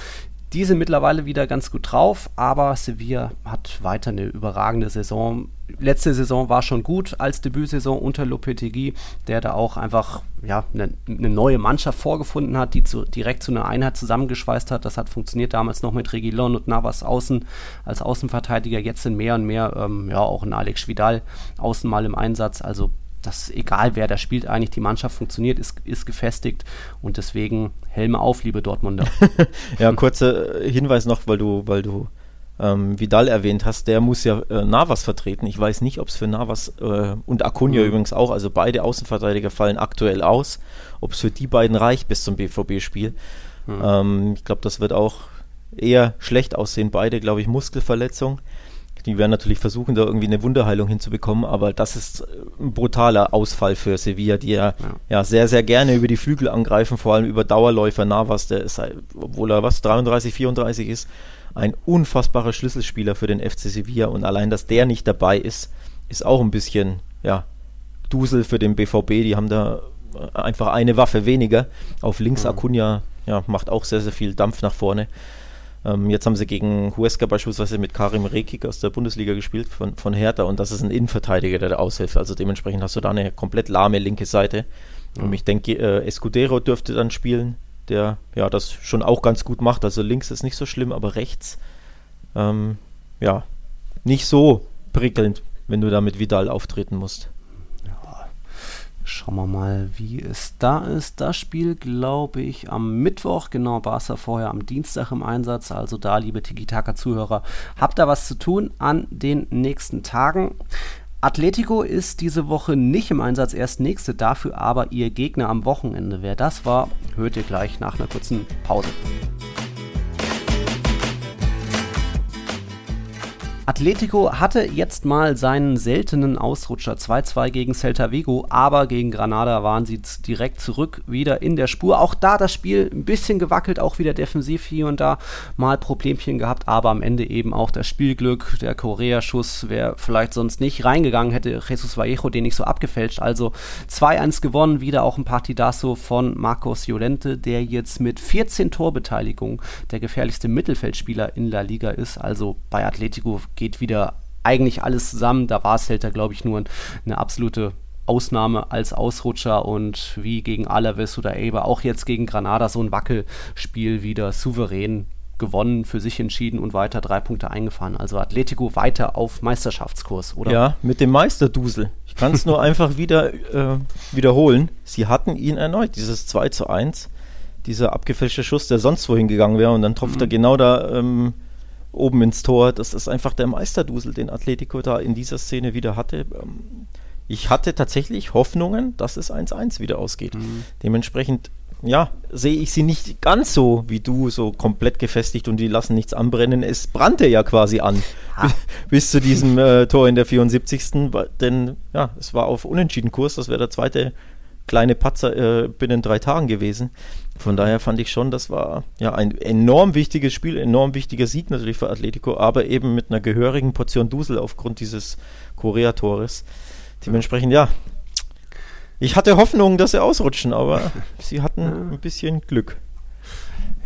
Die sind mittlerweile wieder ganz gut drauf, aber Sevilla hat weiter eine überragende Saison. Letzte Saison war schon gut als Debütsaison unter Lopetegui, der da auch einfach ja, eine, eine neue Mannschaft vorgefunden hat, die zu, direkt zu einer Einheit zusammengeschweißt hat. Das hat funktioniert damals noch mit Reguilón und Navas außen als Außenverteidiger. Jetzt sind mehr und mehr ähm, ja auch ein Alex Vidal außen mal im Einsatz. Also das egal, wer da spielt, eigentlich die Mannschaft funktioniert, ist, ist gefestigt und deswegen Helme auf, liebe Dortmunder. Ja, kurzer Hinweis noch, weil du, weil du ähm, Vidal erwähnt hast, der muss ja äh, Navas vertreten. Ich weiß nicht, ob es für Navas äh, und Acuna mhm. übrigens auch, also beide Außenverteidiger fallen aktuell aus, ob es für die beiden reicht bis zum B V B-Spiel. Mhm. Ähm, ich glaube, das wird auch eher schlecht aussehen. Beide, glaube ich, Muskelverletzung. Die werden natürlich versuchen, da irgendwie eine Wunderheilung hinzubekommen, aber das ist ein brutaler Ausfall für Sevilla, die ja, ja. ja sehr, sehr gerne über die Flügel angreifen, vor allem über Dauerläufer Navas, der ist, obwohl er was, dreiunddreißig, vierunddreißig ist, ein unfassbarer Schlüsselspieler für den F C Sevilla und allein, dass der nicht dabei ist, ist auch ein bisschen ja, Dusel für den B V B, die haben da einfach eine Waffe weniger. Auf links mhm. Acuna ja, macht auch sehr, sehr viel Dampf nach vorne. Jetzt haben sie gegen Huesca beispielsweise mit Karim Rekik aus der Bundesliga gespielt, von, von Hertha. Und das ist ein Innenverteidiger, der da aushilft. Also dementsprechend hast du da eine komplett lahme linke Seite. Ja. Und ich denke, äh, Escudero dürfte dann spielen, der ja das schon auch ganz gut macht. Also links ist nicht so schlimm, aber rechts, ähm, ja, nicht so prickelnd, wenn du da mit Vidal auftreten musst. Schauen wir mal, wie es da ist. Das Spiel, glaube ich, am Mittwoch. Genau, Barca vorher am Dienstag im Einsatz. Also da, liebe Tiki-Taka-Zuhörer, habt da was zu tun an den nächsten Tagen. Atletico ist diese Woche nicht im Einsatz, erst nächste. Dafür aber ihr Gegner am Wochenende. Wer das war, hört ihr gleich nach einer kurzen Pause. Atletico hatte jetzt mal seinen seltenen Ausrutscher, zwei zwei gegen Celta Vigo, aber gegen Granada waren sie z- direkt zurück wieder in der Spur. Auch da das Spiel ein bisschen gewackelt, auch wieder defensiv hier und da mal Problemchen gehabt, aber am Ende eben auch das Spielglück, der Correa-Schuss wäre vielleicht sonst nicht reingegangen, hätte Jesus Vallejo den nicht so abgefälscht. Also zwei eins gewonnen, wieder auch ein Partidazo von Marcos Llorente, der jetzt mit vierzehn Torbeteiligungen der gefährlichste Mittelfeldspieler in La Liga ist, also bei Atletico geht wieder eigentlich alles zusammen. Da war es halt, glaube ich, nur eine absolute Ausnahme als Ausrutscher und wie gegen Alavés oder Eibar, auch jetzt gegen Granada, so ein Wackelspiel wieder souverän gewonnen, für sich entschieden und weiter drei Punkte eingefahren. Also Atletico weiter auf Meisterschaftskurs, oder? Ja, mit dem Meisterdusel. Ich kann es nur einfach wieder äh, wiederholen. Sie hatten ihn erneut, dieses zwei zu eins, dieser abgefälschte Schuss, der sonst wohin gegangen wäre, und dann tropft mhm. er genau da ähm, oben ins Tor. Das ist einfach der Meisterdusel, den Atletico da in dieser Szene wieder hatte. Ich hatte tatsächlich Hoffnungen, dass es eins eins wieder ausgeht. Mhm. Dementsprechend ja, sehe ich sie nicht ganz so wie du, so komplett gefestigt und die lassen nichts anbrennen. Es brannte ja quasi an ah. bis zu diesem äh, Tor in der vierundsiebzigsten Denn ja, es war auf unentschieden Kurs. Das wäre der zweite kleine Patzer äh, binnen drei Tagen gewesen. Von daher fand ich schon, das war ja ein enorm wichtiges Spiel, enorm wichtiger Sieg natürlich für Atletico, aber eben mit einer gehörigen Portion Dusel aufgrund dieses Korea-Tores. Dementsprechend ja. Ich hatte Hoffnung, dass sie ausrutschen, aber sie hatten ein bisschen Glück.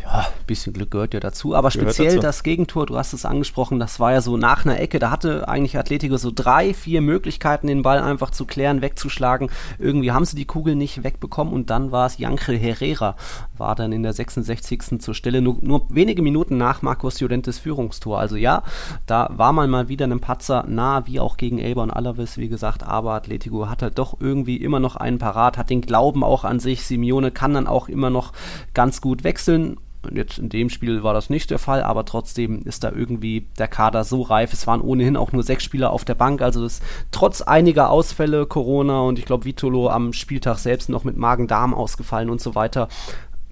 Ja, ein bisschen Glück gehört ja dazu, aber gehört speziell dazu. Das Gegentor, du hast es angesprochen, das war ja so nach einer Ecke, da hatte eigentlich Atletico so drei, vier Möglichkeiten, den Ball einfach zu klären, wegzuschlagen, irgendwie haben sie die Kugel nicht wegbekommen und dann war es Ángel Herrera, war dann in der sechsundsechzigsten zur Stelle, nur, nur wenige Minuten nach Marcos Llorentes Führungstor, also ja, da war man mal wieder einem Patzer nah, wie auch gegen Eibar und Alavés, wie gesagt, aber Atletico hat halt doch irgendwie immer noch einen parat, hat den Glauben auch an sich, Simeone kann dann auch immer noch ganz gut wechseln. Und jetzt in dem Spiel war das nicht der Fall, aber trotzdem ist da irgendwie der Kader so reif. Es waren ohnehin auch nur sechs Spieler auf der Bank, also das, trotz einiger Ausfälle, Corona und ich glaube Vitolo am Spieltag selbst noch mit Magen-Darm ausgefallen und so weiter,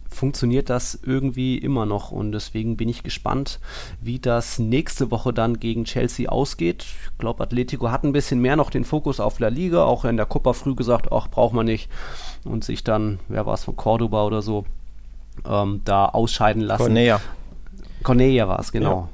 funktioniert das irgendwie immer noch und deswegen bin ich gespannt, wie das nächste Woche dann gegen Chelsea ausgeht. Ich glaube, Atletico hat ein bisschen mehr noch den Fokus auf La Liga, auch in der Copa früh gesagt, ach, braucht man nicht und sich dann, wer war es, von Cordoba oder so, Ähm, da ausscheiden lassen. Cornea. Cornea war es, genau.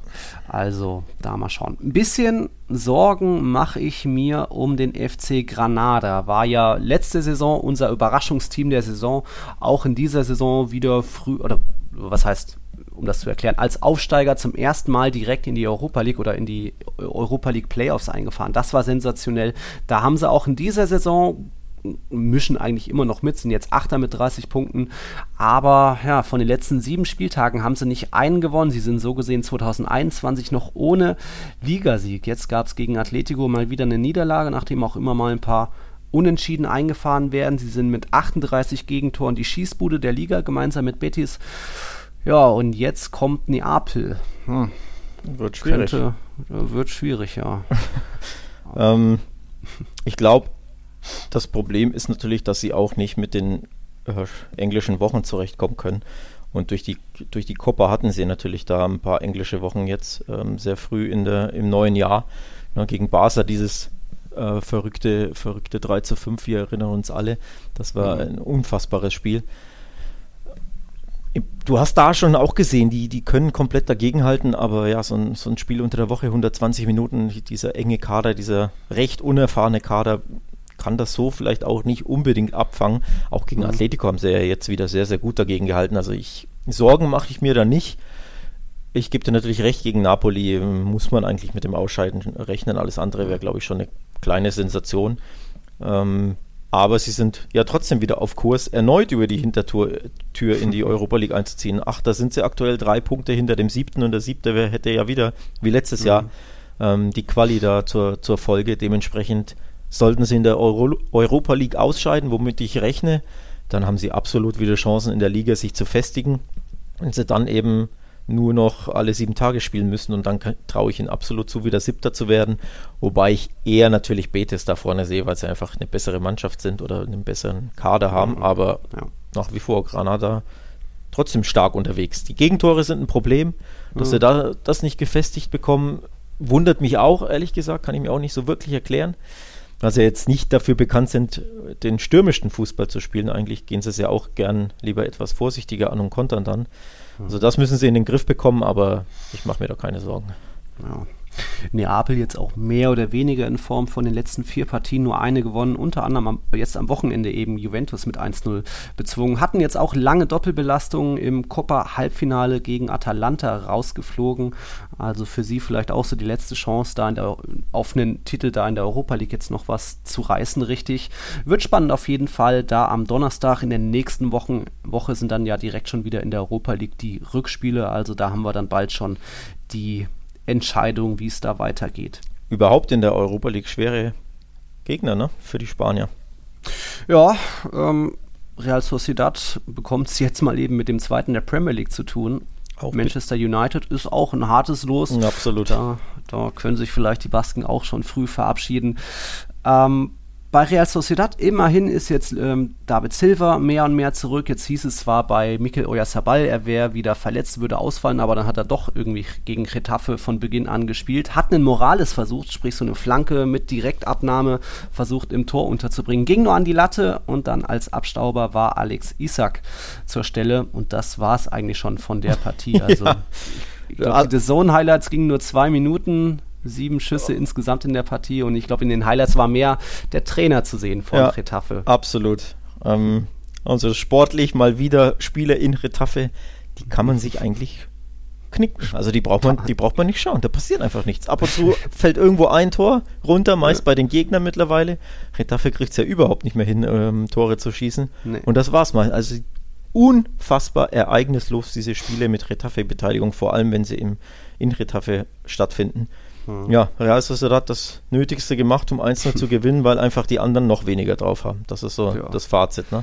Ja. Also, da mal schauen. Ein bisschen Sorgen mache ich mir um den F C Granada. War ja letzte Saison unser Überraschungsteam der Saison. Auch in dieser Saison wieder früh, oder was heißt, um das zu erklären, als Aufsteiger zum ersten Mal direkt in die Europa League oder in die Europa League Playoffs eingefahren. Das war sensationell. Da haben sie auch in dieser Saison mischen eigentlich immer noch mit, sind jetzt Achter mit dreißig Punkten, aber ja, von den letzten sieben Spieltagen haben sie nicht einen gewonnen, sie sind so gesehen zwanzig einundzwanzig noch ohne Ligasieg. Jetzt gab es gegen Atletico mal wieder eine Niederlage, nachdem auch immer mal ein paar Unentschieden eingefahren werden, sie sind mit achtunddreißig Gegentoren die Schießbude der Liga, gemeinsam mit Betis, ja und jetzt kommt Neapel. Hm. Wird schwierig. Könnte, wird schwierig, ja. ähm, ich glaube, das Problem ist natürlich, dass sie auch nicht mit den äh, englischen Wochen zurechtkommen können. Und durch die, durch die Copa hatten sie natürlich da ein paar englische Wochen jetzt, ähm, sehr früh in der, im neuen Jahr. Ne, gegen Barca dieses äh, verrückte, verrückte drei zu fünf, wir erinnern uns alle. Das war ein unfassbares Spiel. Du hast da schon auch gesehen, die, die können komplett dagegenhalten, aber ja, so ein, so ein Spiel unter der Woche, hundertzwanzig Minuten, dieser enge Kader, dieser recht unerfahrene Kader, kann das so vielleicht auch nicht unbedingt abfangen. Auch gegen mhm. Atletico haben sie ja jetzt wieder sehr, sehr gut dagegen gehalten. Also ich, Sorgen mache ich mir da nicht. Ich gebe dir natürlich recht, gegen Napoli muss man eigentlich mit dem Ausscheiden rechnen. Alles andere wäre, glaube ich, schon eine kleine Sensation. Ähm, aber sie sind ja trotzdem wieder auf Kurs, erneut über die Hintertür Tür in die Europa League einzuziehen. Ach, da sind sie aktuell drei Punkte hinter dem siebten und der siebte wär, hätte ja wieder, wie letztes mhm. Jahr, ähm, die Quali da zur, zur Folge. Dementsprechend sollten sie in der Euro- Europa League ausscheiden, womit ich rechne, dann haben sie absolut wieder Chancen in der Liga sich zu festigen. Wenn sie dann eben nur noch alle sieben Tage spielen müssen und dann kann, traue ich ihnen absolut zu, wieder Siebter zu werden. Wobei ich eher natürlich Betis da vorne sehe, weil sie einfach eine bessere Mannschaft sind oder einen besseren Kader haben. Aber ja, nach wie vor Granada trotzdem stark unterwegs. Die Gegentore sind ein Problem, dass sie mhm. da, das nicht gefestigt bekommen, wundert mich auch, ehrlich gesagt, kann ich mir auch nicht so wirklich erklären. Weil sie jetzt nicht dafür bekannt sind, den stürmischen Fußball zu spielen. Eigentlich gehen sie es ja auch gern lieber etwas vorsichtiger an und kontern dann. Also das müssen sie in den Griff bekommen, aber ich mache mir da keine Sorgen. Ja. Neapel jetzt auch mehr oder weniger in Form, von den letzten vier Partien nur eine gewonnen, unter anderem am, jetzt am Wochenende eben Juventus mit eins null bezwungen. Hatten jetzt auch lange Doppelbelastungen, im Copa-Halbfinale gegen Atalanta rausgeflogen, also für sie vielleicht auch so die letzte Chance, da in der, auf einen Titel da in der Europa League jetzt noch was zu reißen, richtig. Wird spannend auf jeden Fall, da am Donnerstag in der nächsten Wochen, Woche sind dann ja direkt schon wieder in der Europa League die Rückspiele, also da haben wir dann bald schon die Entscheidung, wie es da weitergeht. Überhaupt in der Europa League schwere Gegner, ne, für die Spanier. Ja, ähm, Real Sociedad bekommt es jetzt mal eben mit dem zweiten der Premier League zu tun. Auch Manchester United ist auch ein hartes Los. Absolut. Da, da können sich vielleicht die Basken auch schon früh verabschieden. Ähm, Bei Real Sociedad immerhin ist jetzt ähm, David Silva mehr und mehr zurück. Jetzt hieß es zwar bei Mikel Oyarzabal, er wäre wieder verletzt, würde ausfallen, aber dann hat er doch irgendwie gegen Getafe von Beginn an gespielt. Hat einen Morales versucht, sprich so eine Flanke mit Direktabnahme versucht im Tor unterzubringen. Ging nur an die Latte und dann als Abstauber war Alex Isak zur Stelle und das war es eigentlich schon von der Partie. Also ja. Ich glaube, die Zone-Highlights gingen nur zwei Minuten. Sieben Schüsse ja. insgesamt in der Partie und ich glaube, in den Highlights war mehr der Trainer zu sehen von ja, Getafe. Absolut. Ähm, also sportlich mal wieder Spieler in Getafe, die kann man sich eigentlich knicken. Also die braucht man, die braucht man nicht schauen, da passiert einfach nichts. Ab und zu fällt irgendwo ein Tor runter, meist ja. bei den Gegnern mittlerweile. Getafe kriegt es ja überhaupt nicht mehr hin, ähm, Tore zu schießen. Nee. Und das war's mal. Also unfassbar ereignislos diese Spiele mit Getafe-Beteiligung, vor allem wenn sie im, in Getafe stattfinden. Ja, Real Sociedad hat das Nötigste gemacht, um eins null zu gewinnen, weil einfach die anderen noch weniger drauf haben. Das ist so ja. das Fazit, ne?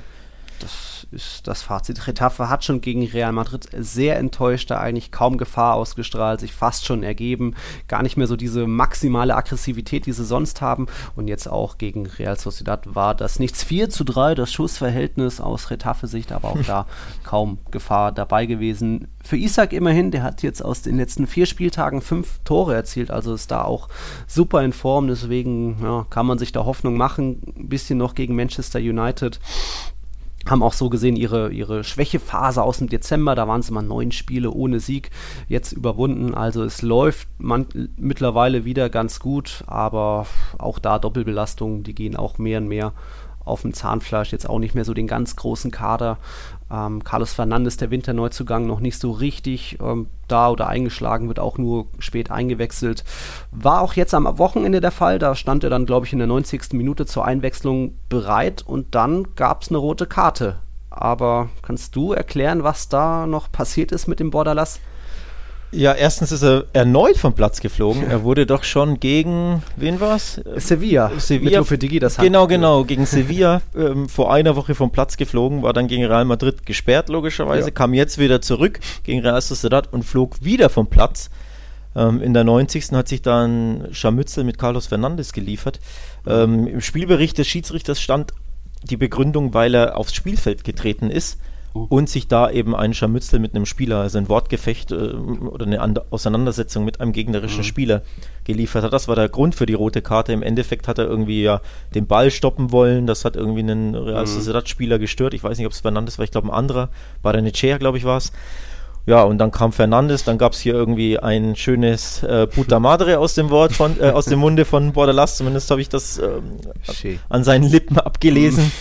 Das ist das Fazit. Getafe hat schon gegen Real Madrid sehr enttäuscht, da eigentlich kaum Gefahr ausgestrahlt, sich fast schon ergeben, gar nicht mehr so diese maximale Aggressivität, die sie sonst haben. Und jetzt auch gegen Real Sociedad war das nichts. vier zu drei, das Schussverhältnis aus Getafe-Sicht, aber auch da kaum Gefahr dabei gewesen. Für Isak immerhin, der hat jetzt aus den letzten vier Spieltagen fünf Tore erzielt, also ist da auch super in Form, deswegen ja, kann man sich da Hoffnung machen. Ein bisschen noch gegen Manchester United. Haben auch so gesehen ihre, ihre Schwächephase aus dem Dezember, da waren es immer neun Spiele ohne Sieg, jetzt überwunden. Also es läuft man, mittlerweile wieder ganz gut, aber auch da Doppelbelastungen, die gehen auch mehr und mehr auf dem Zahnfleisch. Jetzt auch nicht mehr so den ganz großen Kader. Ähm, Carlos Fernandes, der Winterneuzugang, noch nicht so richtig ähm, da oder eingeschlagen, wird auch nur spät eingewechselt. War auch jetzt am Wochenende der Fall, da stand er dann, glaube ich, in der neunzigsten Minute zur Einwechslung bereit und dann gab es eine rote Karte. Aber kannst du erklären, was da noch passiert ist mit dem Bordalas? Ja, erstens ist er erneut vom Platz geflogen. Er wurde doch schon gegen, wen war es? Sevilla. Sevilla. Mit Lopetegui, das hat Genau, genau, gegen Sevilla ähm, vor einer Woche vom Platz geflogen, war dann gegen Real Madrid gesperrt, logischerweise, ja. kam jetzt wieder zurück gegen Real Sociedad und flog wieder vom Platz. Ähm, in der neunzigsten hat sich dann Scharmützel mit Carlos Fernandes geliefert. Ähm, im Spielbericht des Schiedsrichters stand die Begründung, weil er aufs Spielfeld getreten ist. Und sich da eben ein Scharmützel mit einem Spieler, also ein Wortgefecht äh, oder eine Ande- Auseinandersetzung mit einem gegnerischen mhm. Spieler geliefert hat. Das war der Grund für die rote Karte. Im Endeffekt hat er irgendwie ja den Ball stoppen wollen. Das hat irgendwie einen Real Sociedad-Spieler gestört. Ich weiß nicht, ob es Fernandes war. Ich glaube, ein anderer. Baranechea, glaube ich, war es. Ja, und dann kam Fernandes. Dann gab es hier irgendwie ein schönes äh, Puta Madre aus dem, Wort von, äh, aus dem Munde von Bordalas. Zumindest habe ich das ähm, an seinen Lippen abgelesen.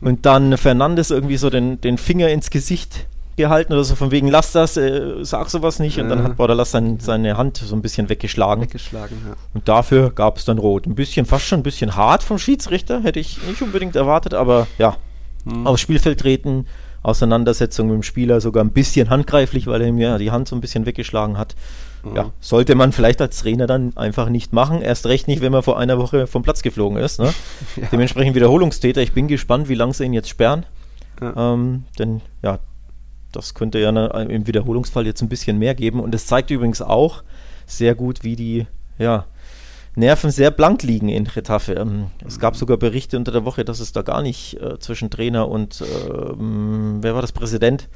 Und dann Fernandes irgendwie so den, den Finger ins Gesicht gehalten oder so von wegen, lass das, äh, sag sowas nicht. Und dann hat Bordalas sein, seine Hand so ein bisschen weggeschlagen. Weggeschlagen, ja. Und dafür gab es dann Rot. Ein bisschen, fast schon ein bisschen hart vom Schiedsrichter, hätte ich nicht unbedingt erwartet, aber ja, mhm. aufs Spielfeld treten, Auseinandersetzung mit dem Spieler, sogar ein bisschen handgreiflich, weil er ihm ja die Hand so ein bisschen weggeschlagen hat. Mhm. Ja, sollte man vielleicht als Trainer dann einfach nicht machen, erst recht nicht, wenn man vor einer Woche vom Platz geflogen ist. Ne? Ja. Dementsprechend Wiederholungstäter. Ich bin gespannt, wie lange sie ihn jetzt sperren. Ja. Ähm, denn ja, das könnte ja ne, im Wiederholungsfall jetzt ein bisschen mehr geben. Und es zeigt übrigens auch sehr gut, wie die ja, Nerven sehr blank liegen in Getafe. Ähm, es gab sogar Berichte unter der Woche, dass es da gar nicht äh, zwischen Trainer und ähm, wer war das, Präsident,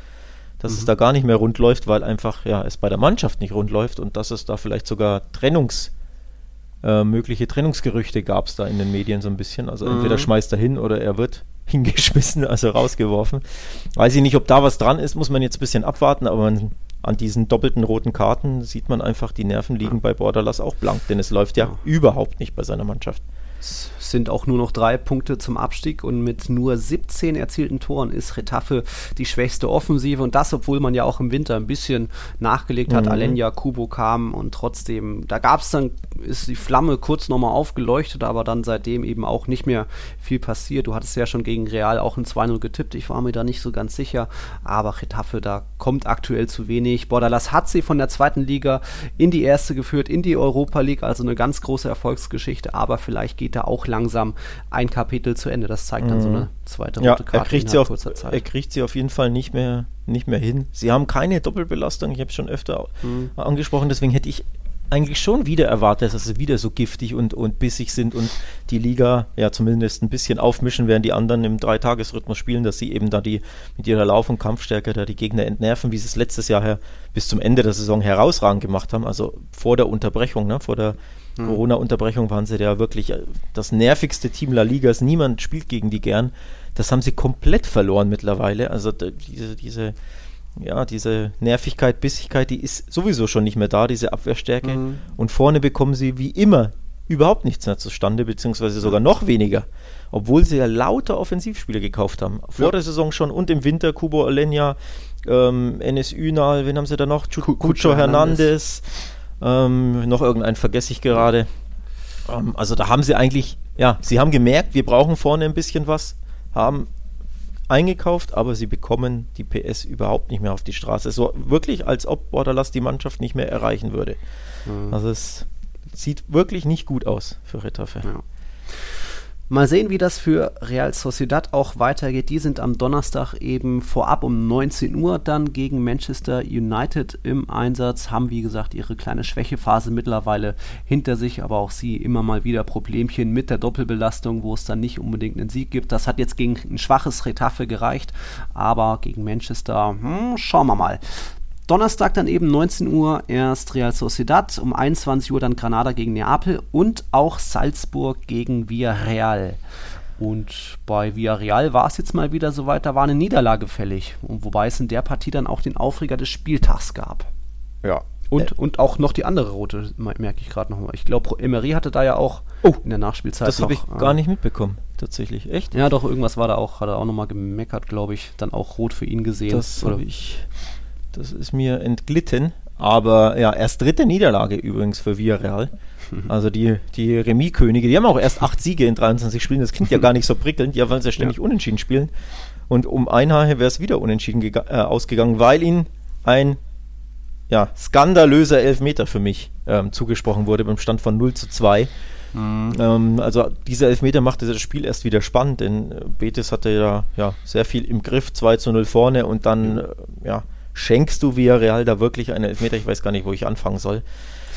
dass mhm. es da gar nicht mehr rund läuft, weil einfach ja, es bei der Mannschaft nicht rund läuft und dass es da vielleicht sogar Trennungs äh, mögliche Trennungsgerüchte gab es da in den Medien so ein bisschen. Also mhm. entweder schmeißt er hin oder er wird hingeschmissen, also rausgeworfen. Weiß ich nicht, ob da was dran ist, muss man jetzt ein bisschen abwarten, aber man an diesen doppelten roten Karten sieht man einfach, die Nerven liegen bei Bordalas auch blank, denn es läuft ja, ja überhaupt nicht bei seiner Mannschaft. Es sind auch nur noch drei Punkte zum Abstieg und mit nur siebzehn erzielten Toren ist Getafe die schwächste Offensive und das, obwohl man ja auch im Winter ein bisschen nachgelegt hat. Mhm. Alenya, Kubo kam und trotzdem, da gab es dann, ist die Flamme kurz nochmal aufgeleuchtet, aber dann seitdem eben auch nicht mehr viel passiert. Du hattest ja schon gegen Real auch ein zwei null getippt, ich war mir da nicht so ganz sicher, aber Getafe, da kommt aktuell zu wenig. Bordalas hat sie von der zweiten Liga in die erste geführt, in die Europa League, also eine ganz große Erfolgsgeschichte, aber vielleicht geht da auch langsam ein Kapitel zu Ende. Das zeigt dann so eine zweite rote Karte. Ja, er kriegt sie auf, er kriegt sie auf jeden Fall nicht mehr, nicht mehr hin. Sie haben keine Doppelbelastung, ich habe es schon öfter mhm. angesprochen, deswegen hätte ich eigentlich schon wieder erwartet, dass sie wieder so giftig und, und bissig sind und die Liga ja zumindest ein bisschen aufmischen, während die anderen im Dreitagesrhythmus spielen, dass sie eben da die mit ihrer Lauf- und Kampfstärke da die Gegner entnerven, wie sie es letztes Jahr her, bis zum Ende der Saison herausragend gemacht haben, also vor der Unterbrechung, ne, vor der Corona-Unterbrechung waren sie ja wirklich das nervigste Team La Ligas. Niemand spielt gegen die gern. Das haben sie komplett verloren mittlerweile. Also diese, diese, ja, diese Nervigkeit, Bissigkeit, die ist sowieso schon nicht mehr da, diese Abwehrstärke. Mhm. Und vorne bekommen sie wie immer überhaupt nichts mehr zustande, beziehungsweise sogar noch weniger. Obwohl sie ja lauter Offensivspieler gekauft haben. Vor ja. der Saison schon und im Winter Kubo, Alenya, ähm, Enes Ünal, wen haben sie da noch? Cucho Hernandez. Ähm, noch irgendeinen vergesse ich gerade. Ähm, also da haben sie eigentlich, ja, sie haben gemerkt, wir brauchen vorne ein bisschen was, haben eingekauft, aber sie bekommen die P S überhaupt nicht mehr auf die Straße. So wirklich, als ob Bordalas die Mannschaft nicht mehr erreichen würde. Mhm. Also es sieht wirklich nicht gut aus für Getafe. Ja. Mal sehen, wie das für Real Sociedad auch weitergeht. Die sind am Donnerstag eben vorab um neunzehn Uhr dann gegen Manchester United im Einsatz, haben wie gesagt ihre kleine Schwächephase mittlerweile hinter sich, aber auch sie immer mal wieder Problemchen mit der Doppelbelastung, wo es dann nicht unbedingt einen Sieg gibt. Das hat jetzt gegen ein schwaches Getafe gereicht, aber gegen Manchester, hm, schauen wir mal. Donnerstag dann eben neunzehn Uhr erst Real Sociedad, um einundzwanzig Uhr dann Granada gegen Neapel und auch Salzburg gegen Villarreal. Und bei Villarreal war es jetzt mal wieder soweit, da war eine Niederlage fällig. Und wobei es in der Partie dann auch den Aufreger des Spieltags gab. Ja. Und, äh. und auch noch die andere rote, merke ich gerade nochmal. Ich glaube, Emery hatte da ja auch oh, in der Nachspielzeit das habe ich äh, gar nicht mitbekommen, tatsächlich. Echt? Ja, doch, irgendwas war da auch, hat er auch nochmal gemeckert, glaube ich. Dann auch rot für ihn gesehen. Das habe ich... Das ist mir entglitten, aber ja, erst dritte Niederlage übrigens für Villarreal. Also die, die Remis-Könige, die haben auch erst acht Siege in dreiundzwanzig Spielen, das klingt ja gar nicht so prickelnd, ja, weil sie ja ständig ja. unentschieden spielen. Und um ein Haar wäre es wieder unentschieden gega- äh, ausgegangen, weil ihnen ein ja, skandalöser Elfmeter für mich ähm, zugesprochen wurde beim Stand von null zu zwei. Mhm. Ähm, also dieser Elfmeter machte das Spiel erst wieder spannend, denn Betis hatte ja, ja sehr viel im Griff, zwei zu null vorne und dann, äh, ja, schenkst du Villarreal da wirklich einen Elfmeter? Ich weiß gar nicht, wo ich anfangen soll.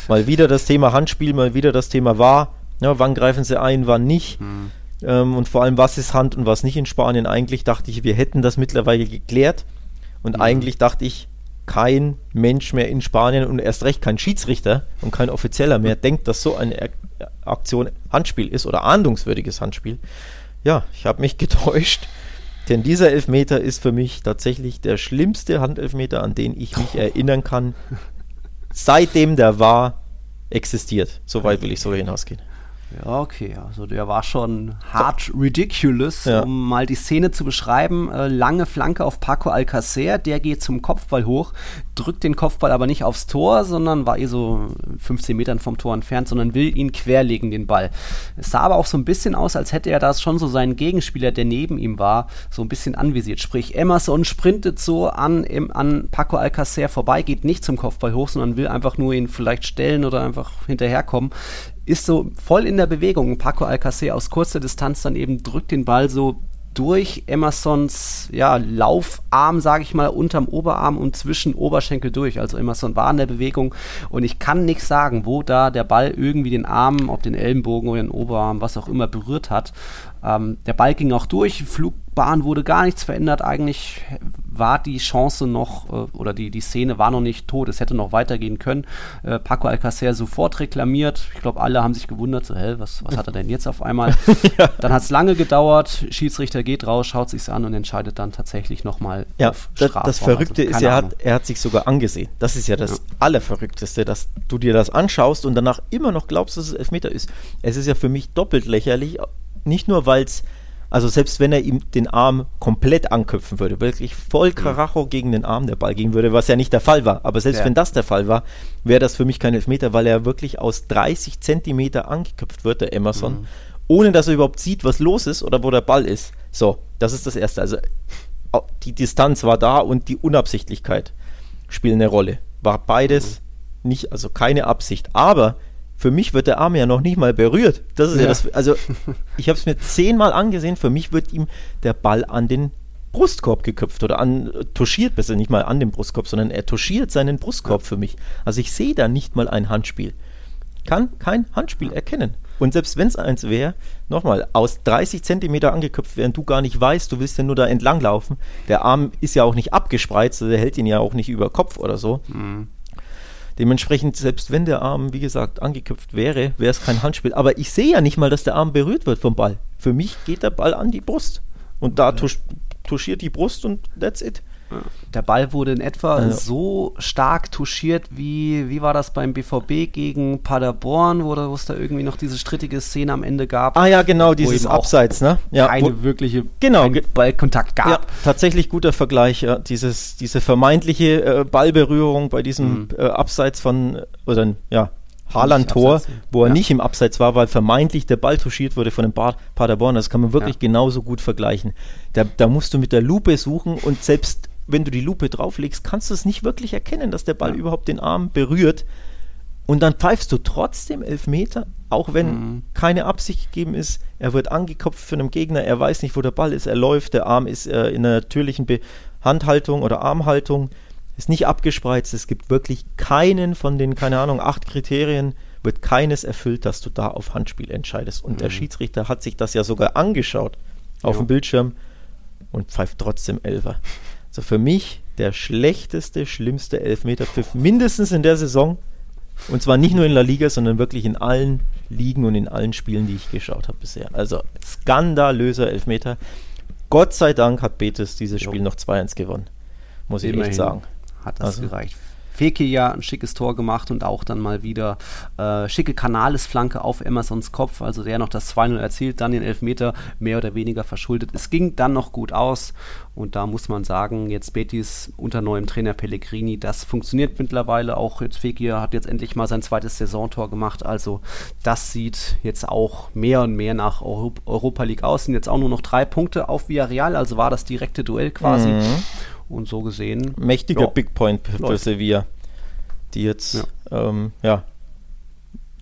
Mal wieder das Thema Handspiel, mal wieder das Thema V A R. Ja, wann greifen sie ein, wann nicht? Mhm. Ähm, und vor allem, was ist Hand und was nicht in Spanien? Eigentlich dachte ich, wir hätten das mittlerweile geklärt. Und mhm. eigentlich dachte ich, kein Mensch mehr in Spanien und erst recht kein Schiedsrichter und kein Offizieller mehr mhm. denkt, dass so eine Aktion Handspiel ist oder ahndungswürdiges Handspiel. Ja, ich habe mich getäuscht. Denn dieser Elfmeter ist für mich tatsächlich der schlimmste Handelfmeter, an den ich mich erinnern kann, seitdem der V A R existiert. So weit will ich sogar hinausgehen. Ja, okay, also der war schon hart ridiculous, ja. um mal die Szene zu beschreiben. Äh, lange Flanke auf Paco Alcácer, der geht zum Kopfball hoch, drückt den Kopfball aber nicht aufs Tor, sondern war eh so fünfzehn Metern vom Tor entfernt, sondern will ihn querlegen, den Ball. Es sah aber auch so ein bisschen aus, als hätte er da schon so seinen Gegenspieler, der neben ihm war, so ein bisschen anvisiert. Sprich, Emerson sprintet so an, im, an Paco Alcácer vorbei, geht nicht zum Kopfball hoch, sondern will einfach nur ihn vielleicht stellen oder einfach hinterherkommen. Ist so voll in der Bewegung. Paco Alcácer aus kurzer Distanz dann eben drückt den Ball so durch Emersons ja, Laufarm, sage ich mal, unterm Oberarm und zwischen Oberschenkel durch. Also Emerson war in der Bewegung und ich kann nichts sagen, wo da der Ball irgendwie den Arm, ob den Ellenbogen oder den Oberarm, was auch immer, berührt hat. Ähm, der Ball ging auch durch, Flugbahn wurde gar nichts verändert. Eigentlich war die Chance noch, äh, oder die, die Szene war noch nicht tot, es hätte noch weitergehen können. Äh, Paco Alcácer sofort reklamiert. Ich glaube, alle haben sich gewundert, so, hä, was, was hat er denn jetzt auf einmal? Ja. Dann hat es lange gedauert, Schiedsrichter geht raus, schaut sich's an und entscheidet dann tatsächlich nochmal ja, auf Strafraum. Das Verrückte also, ist, er hat, er hat sich sogar angesehen. Das ist ja das ja. Allerverrückteste, dass du dir das anschaust und danach immer noch glaubst, dass es Elfmeter ist. Es ist ja für mich doppelt lächerlich, nicht nur, weil es, also selbst wenn er ihm den Arm komplett anköpfen würde, wirklich voll Karacho gegen den Arm der Ball gehen würde, was ja nicht der Fall war, aber selbst ja. wenn das der Fall war, wäre das für mich kein Elfmeter, weil er wirklich aus dreißig Zentimeter angeköpft wird, der Emerson, mhm. ohne dass er überhaupt sieht, was los ist oder wo der Ball ist. So, das ist das Erste. Also die Distanz war da und die Unabsichtlichkeit spielt eine Rolle. War beides mhm. nicht, also keine Absicht, aber für mich wird der Arm ja noch nicht mal berührt. Das ist ja, ja das, also ich habe es mir zehnmal angesehen, für mich wird ihm der Ball an den Brustkorb geköpft oder an, touchiert, besser nicht mal an den Brustkorb, sondern er touchiert seinen Brustkorb für mich. Also ich sehe da nicht mal ein Handspiel. Kann kein Handspiel erkennen. Und selbst wenn es eins wäre, nochmal, aus dreißig Zentimeter angeköpft, während du gar nicht weißt, du willst ja nur da entlang laufen. Der Arm ist ja auch nicht abgespreizt, also der hält ihn ja auch nicht über Kopf oder so. Mhm. Dementsprechend, selbst wenn der Arm, wie gesagt, angeköpft wäre, wäre es kein Handspiel. Aber ich sehe ja nicht mal, dass der Arm berührt wird vom Ball. Für mich geht der Ball an die Brust. Und da tusch, tuschiert die Brust und that's it. Der Ball wurde in etwa also. so stark touchiert, wie, wie war das beim B V B gegen Paderborn, wo, da, wo es da irgendwie noch diese strittige Szene am Ende gab. Ah ja, genau, dieses Abseits, ne? Ja, keine wo, wirkliche genau, kein Ballkontakt gab. Ja, tatsächlich guter Vergleich, ja, dieses, diese vermeintliche äh, Ballberührung bei diesem mhm. äh, Abseits von, oder ja, Haaland-Tor, wo er ja. nicht im Abseits war, weil vermeintlich der Ball touchiert wurde von dem Bad Paderborn. Das kann man wirklich ja. genauso gut vergleichen. Da, da musst du mit der Lupe suchen und selbst wenn du die Lupe drauflegst, kannst du es nicht wirklich erkennen, dass der Ball ja. überhaupt den Arm berührt. Und dann pfeifst du trotzdem Elfmeter, auch wenn mhm. keine Absicht gegeben ist. Er wird angekopft von einem Gegner, er weiß nicht, wo der Ball ist, er läuft, der Arm ist äh, in einer natürlichen Be- Handhaltung oder Armhaltung, ist nicht abgespreizt. Es gibt wirklich keinen von den, keine Ahnung, acht Kriterien, wird keines erfüllt, dass du da auf Handspiel entscheidest. Und mhm. der Schiedsrichter hat sich das ja sogar angeschaut ja. auf dem Bildschirm und pfeift trotzdem Elfer. Also für mich der schlechteste, schlimmste Elfmeterpfiff, mindestens in der Saison. Und zwar nicht nur in La Liga, sondern wirklich in allen Ligen und in allen Spielen, die ich geschaut habe bisher. Also skandalöser Elfmeter. Gott sei Dank hat Betis dieses Spiel jo. noch zwei eins gewonnen. Muss Immerhin ich echt sagen. Hat das also. gereicht. Fekir ja ein schickes Tor gemacht und auch dann mal wieder äh, schicke Canales-Flanke auf Emersons Kopf, also der noch das zwei null erzielt, dann den Elfmeter mehr oder weniger verschuldet. Es ging dann noch gut aus und da muss man sagen, jetzt Betis unter neuem Trainer Pellegrini, das funktioniert mittlerweile auch. Jetzt Fekir hat jetzt endlich mal sein zweites Saisontor gemacht, also das sieht jetzt auch mehr und mehr nach Europ- Europa League aus. Sind jetzt auch nur noch drei Punkte auf Villarreal, also war das direkte Duell quasi. Mhm. Und so gesehen... Mächtiger ja, Big Point für läuft. Sevilla, die jetzt ja. Ähm, ja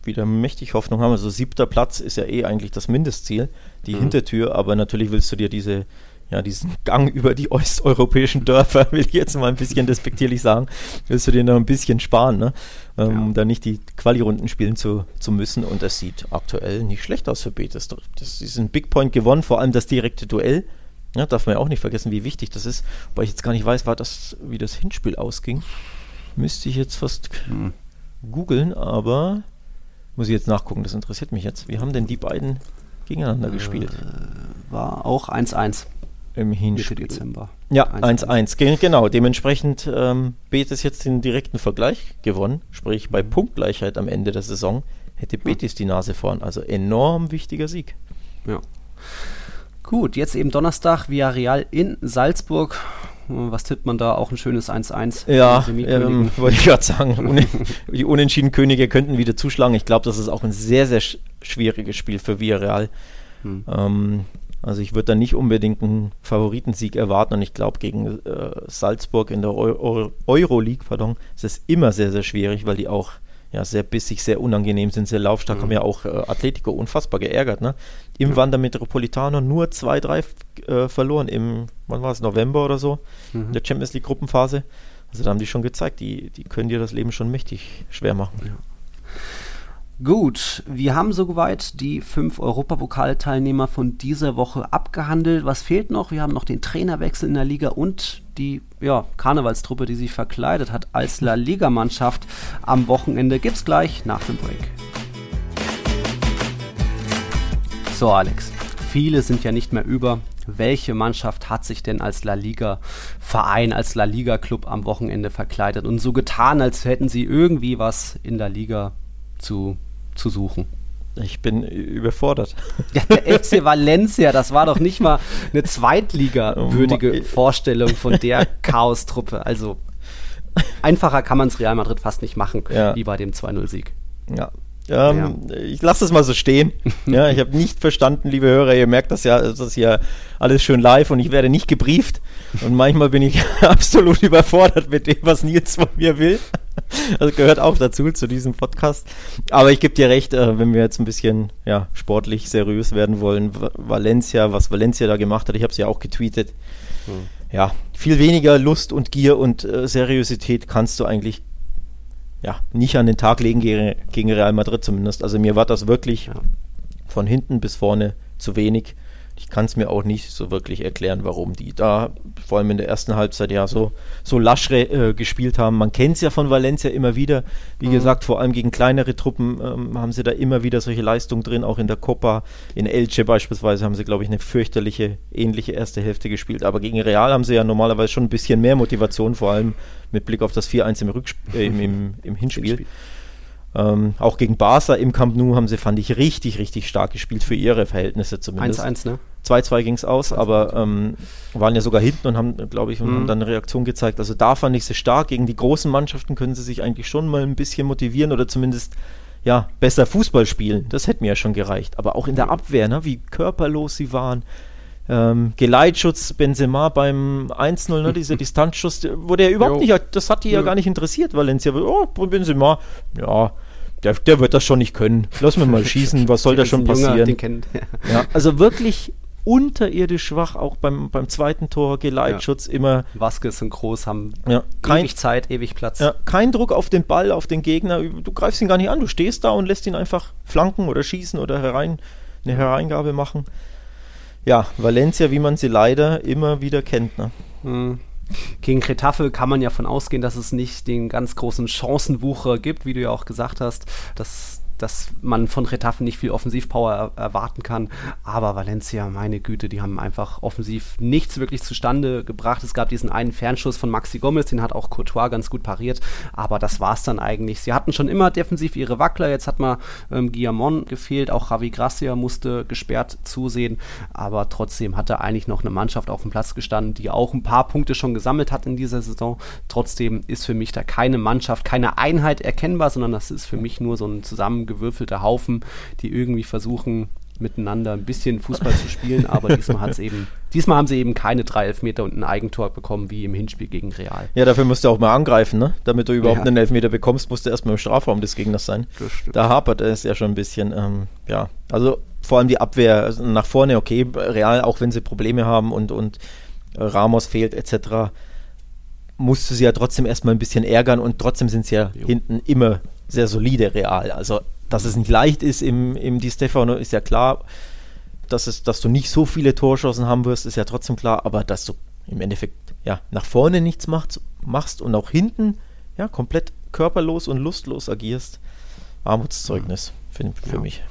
wieder mächtig Hoffnung haben. Also siebter Platz ist ja eh eigentlich das Mindestziel, die mhm. Hintertür, aber natürlich willst du dir diese, ja, diesen Gang über die osteuropäischen Dörfer, will ich jetzt mal ein bisschen despektierlich sagen, willst du dir noch ein bisschen sparen, ne? ähm, ja. um da nicht die Quali-Runden spielen zu, zu müssen. Und das sieht aktuell nicht schlecht aus für Betis. Das ist ein Big Point gewonnen, vor allem das direkte Duell. Ja, darf man ja auch nicht vergessen, wie wichtig das ist. Weil ich jetzt gar nicht weiß, war das, wie das Hinspiel ausging. Müsste ich jetzt fast hm. googeln, aber muss ich jetzt nachgucken, das interessiert mich jetzt. Wie haben denn die beiden gegeneinander äh, gespielt? War auch eins eins. Im Hinspiel. Mitte Dezember. Ja, eins eins. Genau, dementsprechend ähm, Betis jetzt den direkten Vergleich gewonnen. Sprich, bei Punktgleichheit am Ende der Saison hätte Betis die Nase vorn. Also enorm wichtiger Sieg. Ja. Gut, jetzt eben Donnerstag, Villarreal in Salzburg. Was tippt man da? Auch ein schönes eins eins. Ja, ähm, wollte ich gerade sagen, Un- die Unentschieden-Könige könnten wieder zuschlagen. Ich glaube, das ist auch ein sehr, sehr sch- schwieriges Spiel für Villarreal. Hm. Ähm, also ich würde da nicht unbedingt einen Favoritensieg erwarten. Und ich glaube, gegen äh, Salzburg in der Euro- Euroleague, pardon, ist es immer sehr, sehr schwierig, weil die auch ja, sehr bissig, sehr unangenehm sind, sehr laufstark, mhm. haben ja auch äh, Atletico unfassbar geärgert, ne? Im mhm. Wanda Metropolitano nur zwei drei äh, verloren im, wann war es, November oder so, mhm. in der Champions League Gruppenphase. Also da haben die schon gezeigt, die, die können dir das Leben schon mächtig schwer machen. Ja. Gut, wir haben soweit die fünf Europapokalteilnehmer von dieser Woche abgehandelt. Was fehlt noch? Wir haben noch den Trainerwechsel in der Liga und die ja, Karnevalstruppe, die sich verkleidet hat als La Liga-Mannschaft am Wochenende. Gibt's gleich nach dem Break. So, Alex, viele sind ja nicht mehr über. Welche Mannschaft hat sich denn als La Liga-Verein, als La Liga-Club am Wochenende verkleidet und so getan, als hätten sie irgendwie was in der Liga zu, zu suchen? Ich bin überfordert. Ja, der F C Valencia, das war doch nicht mal eine Zweitliga-würdige Vorstellung von der Chaos-Truppe. Also einfacher kann man es Real Madrid fast nicht machen, ja, wie bei dem zwei null Sieg. Ja. Ähm, ja. Ich lasse es mal so stehen. Ja, ich habe nicht verstanden, liebe Hörer, ihr merkt das ja, das ist ja alles schön live und ich werde nicht gebrieft und manchmal bin ich absolut überfordert mit dem, was Nils von mir will. Das gehört auch dazu, zu diesem Podcast. Aber ich gebe dir recht, äh, wenn wir jetzt ein bisschen ja, sportlich seriös werden wollen, v- Valencia, was Valencia da gemacht hat, ich habe es ja auch getweetet. Mhm. Ja, viel weniger Lust und Gier und äh, Seriosität kannst du eigentlich ja, nicht an den Tag legen gegen, gegen Real Madrid zumindest. Also mir war das wirklich ja. von hinten bis vorne zu wenig. Ich kann es mir auch nicht so wirklich erklären, warum die da vor allem in der ersten Halbzeit ja so, so lasch äh, gespielt haben. Man kennt es ja von Valencia immer wieder. Wie mhm. gesagt, vor allem gegen kleinere Truppen ähm, haben sie da immer wieder solche Leistungen drin, auch in der Copa. In Elche beispielsweise haben sie, glaube ich, eine fürchterliche, ähnliche erste Hälfte gespielt. Aber gegen Real haben sie ja normalerweise schon ein bisschen mehr Motivation, vor allem mit Blick auf das vier eins im, Rücksp- äh, im, im, im Hinspiel. Hinspiel. Ähm, auch gegen Barca im Camp Nou haben sie, fand ich, richtig, richtig stark gespielt, für ihre Verhältnisse zumindest. eins eins, ne? zwei zwei ging es aus, eins zu eins. Aber ähm, waren ja sogar hinten und haben, glaube ich, mhm. haben dann eine Reaktion gezeigt. Also da fand ich sie stark. Gegen die großen Mannschaften können sie sich eigentlich schon mal ein bisschen motivieren oder zumindest ja, besser Fußball spielen. Das hätte mir ja schon gereicht. Aber auch in der Abwehr, ne? Wie körperlos sie waren. Ähm, Geleitschutz Benzema beim eins null, ne, dieser Distanzschuss, wurde ja überhaupt jo. nicht, das hat die ja, ja gar nicht interessiert, Valencia. Oh, Benzema, ja, der, der wird das schon nicht können. Lass mir mal schießen, was soll da schon passieren? Junger, den kennt. Ja. Ja, also wirklich unterirdisch schwach, auch beim, beim zweiten Tor, Geleitschutz ja. immer. Vasquez und Groß haben ja, kein, ewig Zeit, ewig Platz. Ja, kein Druck auf den Ball, auf den Gegner, du greifst ihn gar nicht an, du stehst da und lässt ihn einfach flanken oder schießen oder herein, eine Hereingabe machen. Ja, Valencia, wie man sie leider immer wieder kennt. Ne? Mhm. Gegen Getafe kann man ja von ausgehen, dass es nicht den ganz großen Chancenwucher gibt, wie du ja auch gesagt hast, dass, dass man von Getafe nicht viel Offensivpower er- erwarten kann. Aber Valencia, meine Güte, die haben einfach offensiv nichts wirklich zustande gebracht. Es gab diesen einen Fernschuss von Maxi Gomez, den hat auch Courtois ganz gut pariert, aber das war es dann eigentlich. Sie hatten schon immer defensiv ihre Wackler, jetzt hat mal ähm, Guillamon gefehlt, auch Javi Gracia musste gesperrt zusehen, aber trotzdem hat da eigentlich noch eine Mannschaft auf dem Platz gestanden, die auch ein paar Punkte schon gesammelt hat in dieser Saison. Trotzdem ist für mich da keine Mannschaft, keine Einheit erkennbar, sondern das ist für mich nur so ein Zusammenhang gewürfelter Haufen, die irgendwie versuchen, miteinander ein bisschen Fußball zu spielen, aber diesmal hat's eben, diesmal haben sie eben keine drei Elfmeter und ein Eigentor bekommen, wie im Hinspiel gegen Real. Ja, dafür musst du auch mal angreifen, ne? Damit du überhaupt ja. einen Elfmeter bekommst, musst du erstmal im Strafraum des Gegners sein. Da hapert es ja schon ein bisschen, ähm, ja. Also vor allem die Abwehr, also nach vorne, okay, Real, auch wenn sie Probleme haben und, und Ramos fehlt et cetera, musst du sie ja trotzdem erstmal ein bisschen ärgern und trotzdem sind sie ja jo. hinten immer sehr solide, Real. Also, dass es nicht leicht ist im, im Di Stefano, ist ja klar. Dass, es, dass du nicht so viele Torschancen haben wirst, ist ja trotzdem klar. Aber dass du im Endeffekt ja, nach vorne nichts macht, machst und auch hinten ja, komplett körperlos und lustlos agierst, Armutszeugnis für, für ja. mich.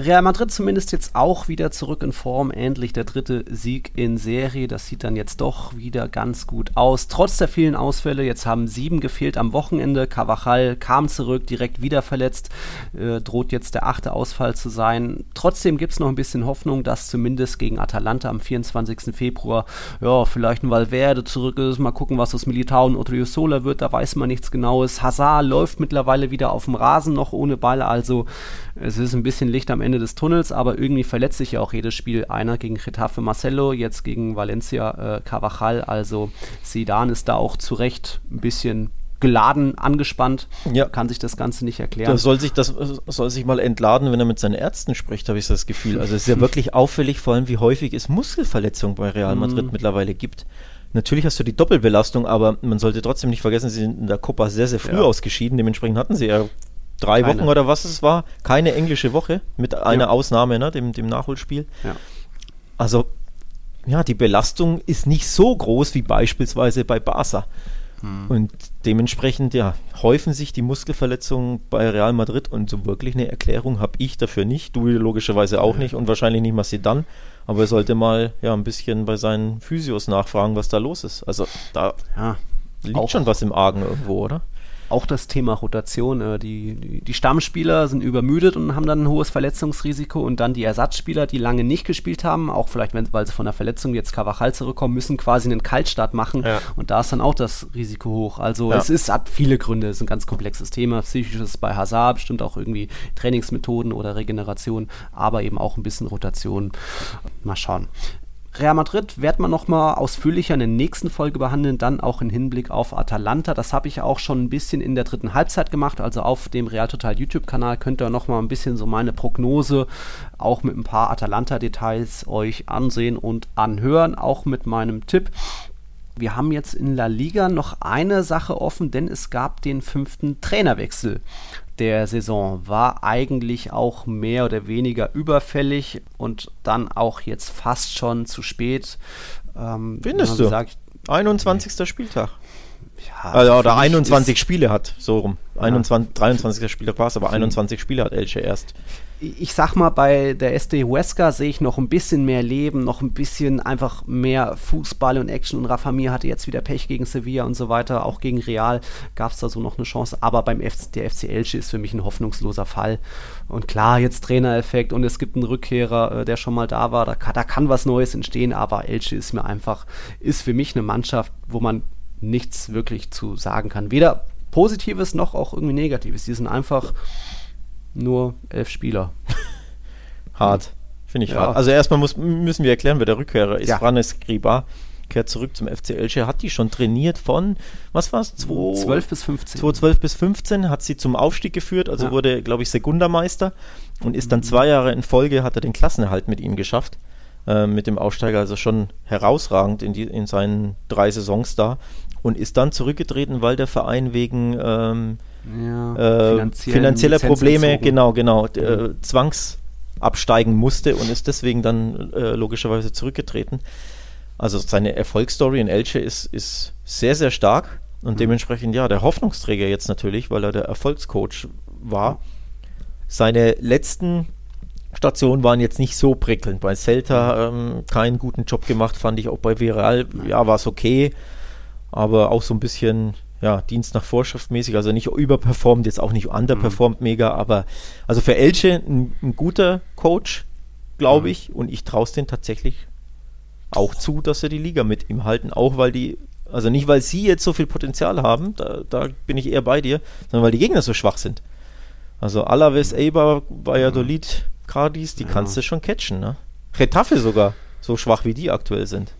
Real Madrid zumindest jetzt auch wieder zurück in Form, endlich der dritte Sieg in Serie, das sieht dann jetzt doch wieder ganz gut aus, trotz der vielen Ausfälle, jetzt haben sieben gefehlt am Wochenende, Carvajal kam zurück, direkt wieder verletzt, äh, droht jetzt der achte Ausfall zu sein, trotzdem gibt es noch ein bisschen Hoffnung, dass zumindest gegen Atalanta am vierundzwanzigsten Februar, ja, vielleicht ein Valverde zurück ist, mal gucken, was aus Militao und Odriozola wird, da weiß man nichts Genaues, Hazard läuft mittlerweile wieder auf dem Rasen, noch ohne Ball, also es ist ein bisschen Licht am Ende des Tunnels, aber irgendwie verletzt sich ja auch jedes Spiel einer, gegen Getafe Marcelo, jetzt gegen Valencia äh, Carvajal, also Zidane ist da auch zu Recht ein bisschen geladen, angespannt, ja. kann sich das Ganze nicht erklären. Der soll sich das soll sich mal entladen, wenn er mit seinen Ärzten spricht, habe ich das Gefühl. Also es ist ja wirklich auffällig, vor allem wie häufig es Muskelverletzungen bei Real Madrid mhm. mittlerweile gibt. Natürlich hast du die Doppelbelastung, aber man sollte trotzdem nicht vergessen, sie sind in der Copa sehr, sehr früh ja. ausgeschieden, dementsprechend hatten sie ja drei keine. Wochen oder was es war, keine englische Woche, mit einer ja. Ausnahme, ne, dem, dem Nachholspiel. Ja. Also, ja, die Belastung ist nicht so groß wie beispielsweise bei Barca. Hm. Und dementsprechend, ja, häufen sich die Muskelverletzungen bei Real Madrid und so wirklich eine Erklärung habe ich dafür nicht, du logischerweise auch nicht und wahrscheinlich nicht mal Zidane, aber er sollte mal ja ein bisschen bei seinen Physios nachfragen, was da los ist. Also da ja, liegt auch schon was im Argen irgendwo, oder? Auch das Thema Rotation. Die, die, die Stammspieler sind übermüdet und haben dann ein hohes Verletzungsrisiko und dann die Ersatzspieler, die lange nicht gespielt haben, auch vielleicht, wenn, weil sie von der Verletzung jetzt Carvajal zurückkommen, müssen quasi einen Kaltstart machen ja. und da ist dann auch das Risiko hoch. Also ja. es ist, hat viele Gründe, es ist ein ganz komplexes Thema, psychisches bei Hazard, bestimmt auch irgendwie Trainingsmethoden oder Regeneration, aber eben auch ein bisschen Rotation. Mal schauen. Real Madrid wird man nochmal ausführlicher in der nächsten Folge behandeln, dann auch im Hinblick auf Atalanta. Das habe ich auch schon ein bisschen in der dritten Halbzeit gemacht, also auf dem Real Total YouTube-Kanal könnt ihr nochmal ein bisschen so meine Prognose auch mit ein paar Atalanta-Details euch ansehen und anhören, auch mit meinem Tipp. Wir haben jetzt in La Liga noch eine Sache offen, denn es gab den fünften Trainerwechsel der Saison. War eigentlich auch mehr oder weniger überfällig und dann auch jetzt fast schon zu spät. Ähm, Findest du? Gesagt, einundzwanzigster. Nee. Spieltag. Ja, also, oder einundzwanzig Spiele hat, so rum. Ja. einundzwanzig, dreiundzwanzigster. Spieltag war es, aber einundzwanzig Spiele hat Elche erst. Ich sag mal, bei der S D Huesca sehe ich noch ein bisschen mehr Leben, noch ein bisschen einfach mehr Fußball und Action und Rafa Mir hatte jetzt wieder Pech gegen Sevilla und so weiter, auch gegen Real gab es da so noch eine Chance, aber beim F C, der F C Elche ist für mich ein hoffnungsloser Fall und klar, jetzt Trainereffekt und es gibt einen Rückkehrer, der schon mal da war, da, da kann was Neues entstehen, aber Elche ist mir einfach, ist für mich eine Mannschaft, wo man nichts wirklich zu sagen kann, weder Positives noch auch irgendwie Negatives, die sind einfach nur elf Spieler. Hart. Finde ich ja. hart. Also erstmal muss, müssen wir erklären, wer der Rückkehrer ist. Ja. Franes Skribar kehrt zurück zum F C Elche. Hat die schon trainiert von, was war es? zwölf bis fünfzehn. zwölf bis fünfzehn hat sie zum Aufstieg geführt, also ja. wurde, glaube ich, Segundameister und ist dann zwei Jahre in Folge, hat er den Klassenerhalt mit ihnen geschafft. Äh, mit dem Aufsteiger, also schon herausragend in, die, in seinen drei Saisons da und ist dann zurückgetreten, weil der Verein wegen... Ähm, Ja, äh, finanzielle Probleme, genau, genau, äh, zwangsabsteigen musste und ist deswegen dann äh, logischerweise zurückgetreten. Also seine Erfolgsstory in Elche ist, ist sehr, sehr stark und mhm. dementsprechend, ja, der Hoffnungsträger jetzt natürlich, weil er der Erfolgscoach war. Seine letzten Stationen waren jetzt nicht so prickelnd. Bei Celta ähm, keinen guten Job gemacht, fand ich auch bei Villarreal, ja, war es okay, aber auch so ein bisschen... Ja, Dienst nach Vorschrift mäßig, also nicht überperformt, jetzt auch nicht underperformt mhm. mega, aber also für Elche ein, ein guter Coach, glaube mhm. ich, und ich traue es denen tatsächlich auch zu, dass sie die Liga mit ihm halten, auch weil die, also nicht weil sie jetzt so viel Potenzial haben, da, da bin ich eher bei dir, sondern weil die Gegner so schwach sind. Also Alavés, Eibar, Valladolid, Cadiz, die ja. kannst du schon catchen, ne? Getafe sogar, so schwach wie die aktuell sind.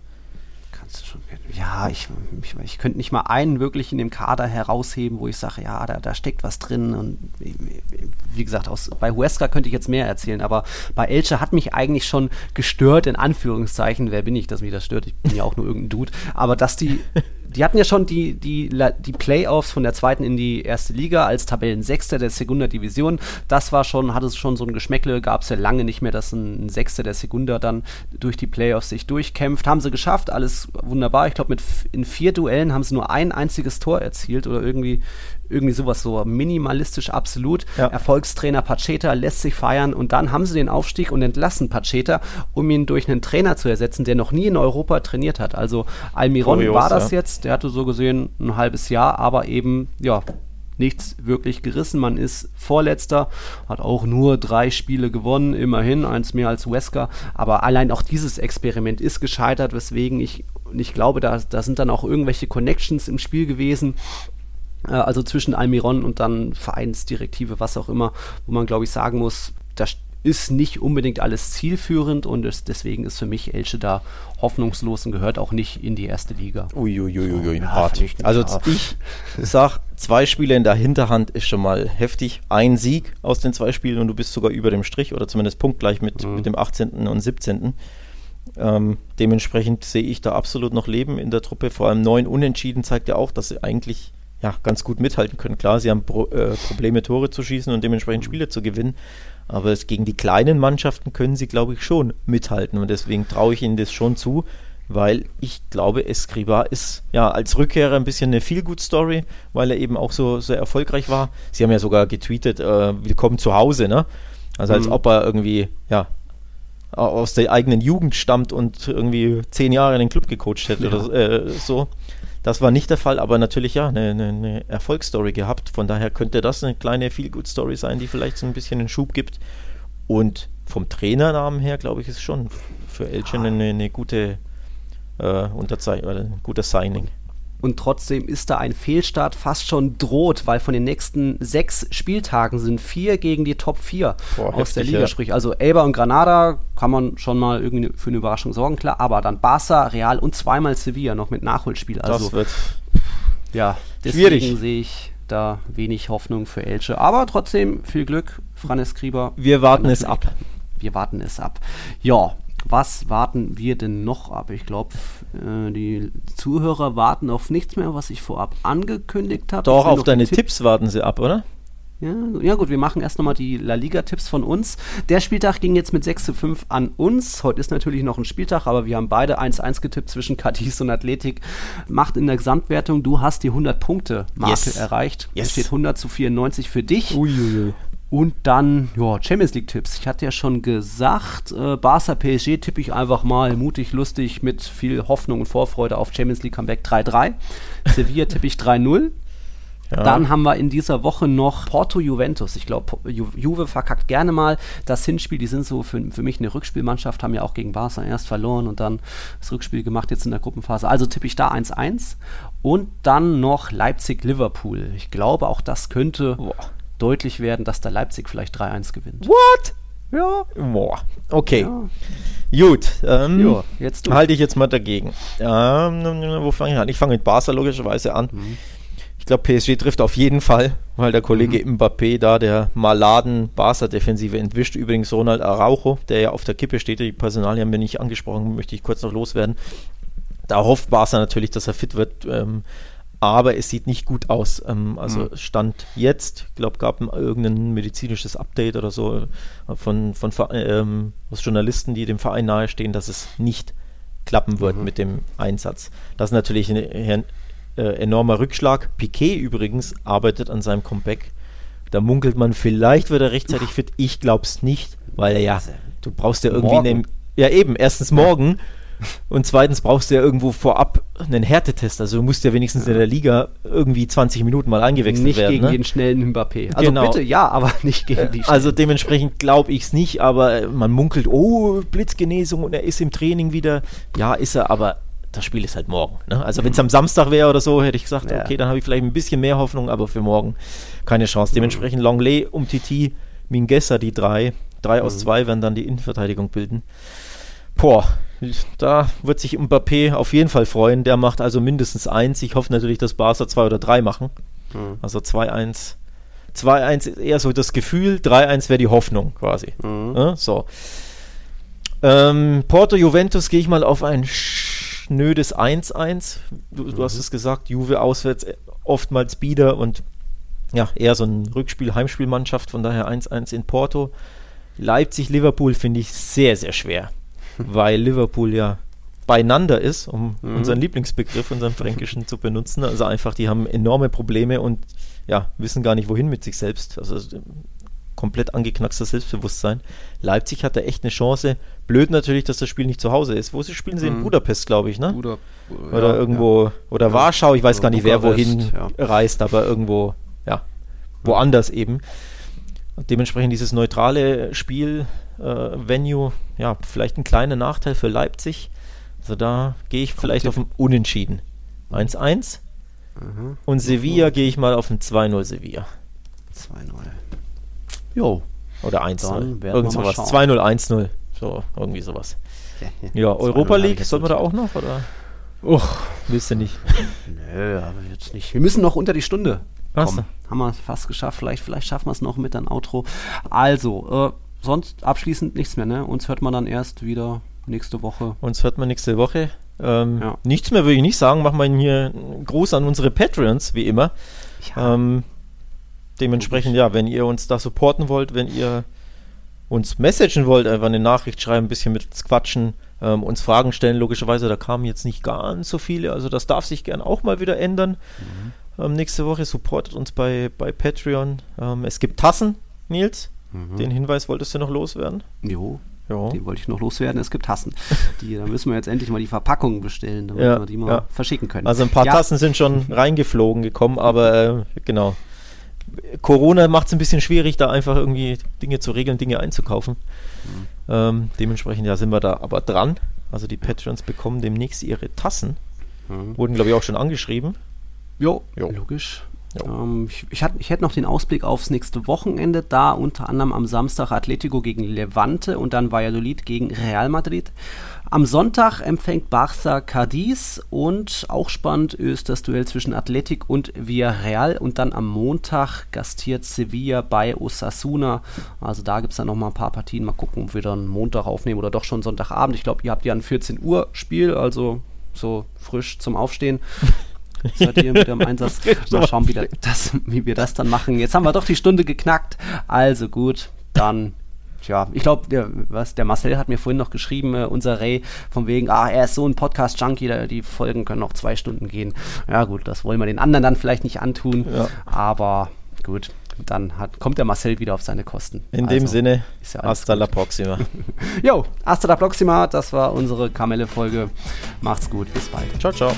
Kannst du schon catchen. Ja, ich, ich, ich könnte nicht mal einen wirklich in dem Kader herausheben, wo ich sage, ja, da, da steckt was drin. Und wie gesagt, aus, bei Huesca könnte ich jetzt mehr erzählen, aber bei Elche hat mich eigentlich schon gestört, in Anführungszeichen. Wer bin ich, dass mich das stört? Ich bin ja auch nur irgendein Dude. Aber dass die, die hatten ja schon die, die, die Playoffs von der zweiten in die erste Liga als Tabellensechster der Segunda Division. Das war schon, hatte es schon so ein Geschmäckle, gab es ja lange nicht mehr, dass ein Sechster der Segunda dann durch die Playoffs sich durchkämpft. Haben sie geschafft, alles wunderbar. Ich Ich glaube, mit in vier Duellen haben sie nur ein einziges Tor erzielt oder irgendwie, irgendwie sowas, so minimalistisch absolut. Ja. Erfolgstrainer Pacheta lässt sich feiern und dann haben sie den Aufstieg und entlassen Pacheta, um ihn durch einen Trainer zu ersetzen, der noch nie in Europa trainiert hat. Also Almiron Kurios, war das ja. jetzt, der hatte so gesehen ein halbes Jahr, aber eben, ja, nichts wirklich gerissen. Man ist Vorletzter, hat auch nur drei Spiele gewonnen, immerhin, eins mehr als Huesca, aber allein auch dieses Experiment ist gescheitert, weswegen ich Und ich glaube, da, da sind dann auch irgendwelche Connections im Spiel gewesen, äh, also zwischen Almiron und dann Vereinsdirektive, was auch immer, wo man, glaube ich, sagen muss, das ist nicht unbedingt alles zielführend und es, deswegen ist für mich Elche da hoffnungslos und gehört auch nicht in die erste Liga. Uiuiuiui, ui, ui, ui, so, hart. Ja, also ja. ich sag, zwei Spiele in der Hinterhand ist schon mal heftig. Ein Sieg aus den zwei Spielen und du bist sogar über dem Strich oder zumindest punktgleich mit, mhm. mit dem achtzehnten und siebzehnten Ähm, dementsprechend sehe ich da absolut noch Leben in der Truppe, vor allem neun Unentschieden zeigt ja auch, dass sie eigentlich ja, ganz gut mithalten können. Klar, sie haben Pro, äh, Probleme, Tore zu schießen und dementsprechend Spiele zu gewinnen, aber es, gegen die kleinen Mannschaften können sie, glaube ich, schon mithalten und deswegen traue ich ihnen das schon zu, weil ich glaube, Escribá ist ja als Rückkehrer ein bisschen eine Feel-Good-Story, weil er eben auch so, so erfolgreich war. Sie haben ja sogar getweetet, äh, willkommen zu Hause, ne? Also als mhm. ob er irgendwie, ja, aus der eigenen Jugend stammt und irgendwie zehn Jahre in den Club gecoacht hätte ja. oder äh, so. Das war nicht der Fall, aber natürlich ja, eine, eine, eine Erfolgsstory gehabt. Von daher könnte das eine kleine Feel-Good-Story sein, die vielleicht so ein bisschen einen Schub gibt. Und vom Trainernamen her, glaube ich, ist schon für Elche eine, eine gute äh, Unterzeichnung, oder ein gutes Signing. Und trotzdem ist da ein Fehlstart fast schon droht, weil von den nächsten sechs Spieltagen sind vier gegen die Top vier Boah, aus heftig, der Liga. Ja. Sprich, also Elba und Granada kann man schon mal irgendwie für eine Überraschung sorgen, klar. Aber dann Barca, Real und zweimal Sevilla noch mit Nachholspiel. Also, das wird ja, deswegen schwierig. Sehe ich da wenig Hoffnung für Elche. Aber trotzdem viel Glück, Fran Escribá. Wir warten es ab. Wir warten es ab. Ja. Was warten wir denn noch ab? Ich glaube, äh, die Zuhörer warten auf nichts mehr, was ich vorab angekündigt habe. Doch, auf deine Tipp- Tipps warten sie ab, oder? Ja, ja gut, wir machen erst nochmal die La Liga-Tipps von uns. Der Spieltag ging jetzt mit sechs zu fünf an uns. Heute ist natürlich noch ein Spieltag, aber wir haben beide eins zu eins getippt zwischen Cadiz und Athletic. Macht in der Gesamtwertung, du hast die hundert-Punkte-Marke yes. erreicht. Yes. Es steht hundert zu vierundneunzig für dich. Uiuiui. Und dann, ja, Champions League-Tipps. Ich hatte ja schon gesagt, äh, Barca-P S G tippe ich einfach mal mutig, lustig, mit viel Hoffnung und Vorfreude auf Champions League-Comeback drei drei. Sevilla tippe ich drei null. Ja. Dann haben wir in dieser Woche noch Porto-Juventus. Ich glaube, Ju- Juve verkackt gerne mal das Hinspiel. Die sind so für, für mich eine Rückspielmannschaft, haben ja auch gegen Barca erst verloren und dann das Rückspiel gemacht jetzt in der Gruppenphase. Also tippe ich da eins eins. Und dann noch Leipzig-Liverpool. Ich glaube, auch das könnte... Boah. deutlich werden, dass da Leipzig vielleicht drei eins gewinnt. What? Ja. Boah. Okay. Ja. Gut. Ähm, jo, jetzt du. Halte ich jetzt mal dagegen. Ähm, wo fange ich an? Ich fange mit Barca logischerweise an. Mhm. Ich glaube, P S G trifft auf jeden Fall, weil der Kollege mhm. Mbappé da, der maladen Barca-Defensive entwischt. Übrigens Ronald Araujo, der ja auf der Kippe steht. Die Personalien haben wir nicht angesprochen, möchte ich kurz noch loswerden. Da hofft Barca natürlich, dass er fit wird. Ähm, Aber es sieht nicht gut aus. Ähm, also mhm. Stand jetzt, ich glaube, gab ein, irgendein medizinisches Update oder so von, von ähm, aus Journalisten, die dem Verein nahestehen, dass es nicht klappen wird mhm. mit dem Einsatz. Das ist natürlich ein äh, enormer Rückschlag. Piqué übrigens arbeitet an seinem Comeback. Da munkelt man, vielleicht wird er rechtzeitig fit. Ich glaube es nicht, weil er ja, du brauchst ja irgendwie... Eine, ja eben, erstens morgen... Und zweitens brauchst du ja irgendwo vorab einen Härtetest. Also du musst ja wenigstens in der Liga irgendwie zwanzig Minuten mal eingewechselt nicht werden. Nicht gegen ne? den schnellen Mbappé. Also genau. bitte, ja, aber nicht gegen die schnellen. Also dementsprechend glaube ich es nicht, aber man munkelt, oh, Blitzgenesung und er ist im Training wieder. Ja, ist er, aber das Spiel ist halt morgen. Ne? Also wenn es am Samstag wäre oder so, hätte ich gesagt, ja. okay, dann habe ich vielleicht ein bisschen mehr Hoffnung, aber für morgen keine Chance. Dementsprechend Longley, Umtiti, Mingueza, die drei. Drei mhm. aus zwei werden dann die Innenverteidigung bilden. Boah, da wird sich Mbappé auf jeden Fall freuen. Der macht also mindestens eins. Ich hoffe natürlich, dass Barca zwei oder drei machen. Mhm. Also zwei eins. zwei eins ist eher so das Gefühl, drei eins wäre die Hoffnung quasi. Mhm. Ja, so. Ähm, Porto Juventus gehe ich mal auf ein schnödes eins eins. Du, mhm. du hast es gesagt, Juve auswärts oftmals Bieder und ja, eher so ein Rückspiel-Heimspielmannschaft. Von daher eins eins in Porto. Leipzig-Liverpool finde ich sehr, sehr schwer. Weil Liverpool ja beieinander ist, um mhm. unseren Lieblingsbegriff, unseren Fränkischen zu benutzen. Also einfach, die haben enorme Probleme und ja, wissen gar nicht, wohin mit sich selbst. Also komplett angeknackstes Selbstbewusstsein. Leipzig hat da echt eine Chance. Blöd natürlich, dass das Spiel nicht zu Hause ist. Wo sie spielen sie? Mhm. In Budapest, glaube ich, ne? Budapest. Oder ja, irgendwo, ja. oder ja. Warschau, ich weiß oder gar nicht, Bukarest, wer wohin ja. reist, aber irgendwo, ja, woanders eben. Dementsprechend dieses neutrale Spiel, äh, Venue, ja, vielleicht ein kleiner Nachteil für Leipzig. Also da gehe ich vielleicht auf ein Unentschieden. eins eins. Mhm. Und Sevilla gehe ich mal auf ein zwei null Sevilla. zwei null. Jo. Oder eins null. Irgend sowas. zwei null, eins null. So, irgendwie sowas. Ja, Europa League, sollten wir da auch noch, oder? Uch, willst du nicht. Nö, aber jetzt nicht. Wir müssen noch unter die Stunde. Komm, haben wir fast geschafft, vielleicht, vielleicht schaffen wir es noch mit einem Outro. Also, äh, sonst abschließend nichts mehr, ne? Uns hört man dann erst wieder nächste Woche. Uns hört man nächste Woche. Ähm, ja. Nichts mehr würde ich nicht sagen. Machen wir hier groß an unsere Patrons, wie immer. Ja. Ähm, dementsprechend, ja, wenn ihr uns da supporten wollt, wenn ihr uns messagen wollt, einfach eine Nachricht schreiben, ein bisschen mit uns quatschen, ähm, uns Fragen stellen, logischerweise, da kamen jetzt nicht ganz so viele, also das darf sich gern auch mal wieder ändern. Mhm. Ähm, nächste Woche supportet uns bei, bei Patreon. Ähm, es gibt Tassen, Nils. Mhm. Den Hinweis wolltest du noch loswerden? Jo. Jo. Den wollte ich noch loswerden, es gibt Tassen. Die, da müssen wir jetzt endlich mal die Verpackungen bestellen, damit ja, wir die mal ja. verschicken können. Also ein paar ja. Tassen sind schon reingeflogen gekommen, aber äh, genau. Corona macht es ein bisschen schwierig, da einfach irgendwie Dinge zu regeln, Dinge einzukaufen. Mhm. Ähm, dementsprechend ja, sind wir da aber dran. Also die Patrons bekommen demnächst ihre Tassen. Mhm. Wurden, glaube ich, auch schon angeschrieben. Jo, jo. Logisch. Ähm, ich, ich, hat, ich hätte noch den Ausblick aufs nächste Wochenende, da unter anderem am Samstag Atletico gegen Levante und dann Valladolid gegen Real Madrid. Am Sonntag empfängt Barça Cadiz und auch spannend ist das Duell zwischen Athletic und Villarreal und dann am Montag gastiert Sevilla bei Osasuna. Also da gibt es dann nochmal ein paar Partien. Mal gucken, ob wir dann Montag aufnehmen oder doch schon Sonntagabend. Ich glaube, ihr habt ja ein vierzehn Uhr Spiel, also so frisch zum Aufstehen. Seid ihr mit am Einsatz? Mal schauen, wie, das, wie wir das dann machen. Jetzt haben wir doch die Stunde geknackt. Also gut, dann... Tja, ich glaube, der, der Marcel hat mir vorhin noch geschrieben, äh, unser Ray, von wegen, ah, er ist so ein Podcast-Junkie, die Folgen können noch zwei Stunden gehen. Ja gut, das wollen wir den anderen dann vielleicht nicht antun, ja. aber gut, dann hat, kommt der Marcel wieder auf seine Kosten. In also, dem Sinne, ja hasta gut. la próxima. Jo, hasta la próxima, das war unsere Kamelle-Folge. Macht's gut, bis bald. Ciao, ciao.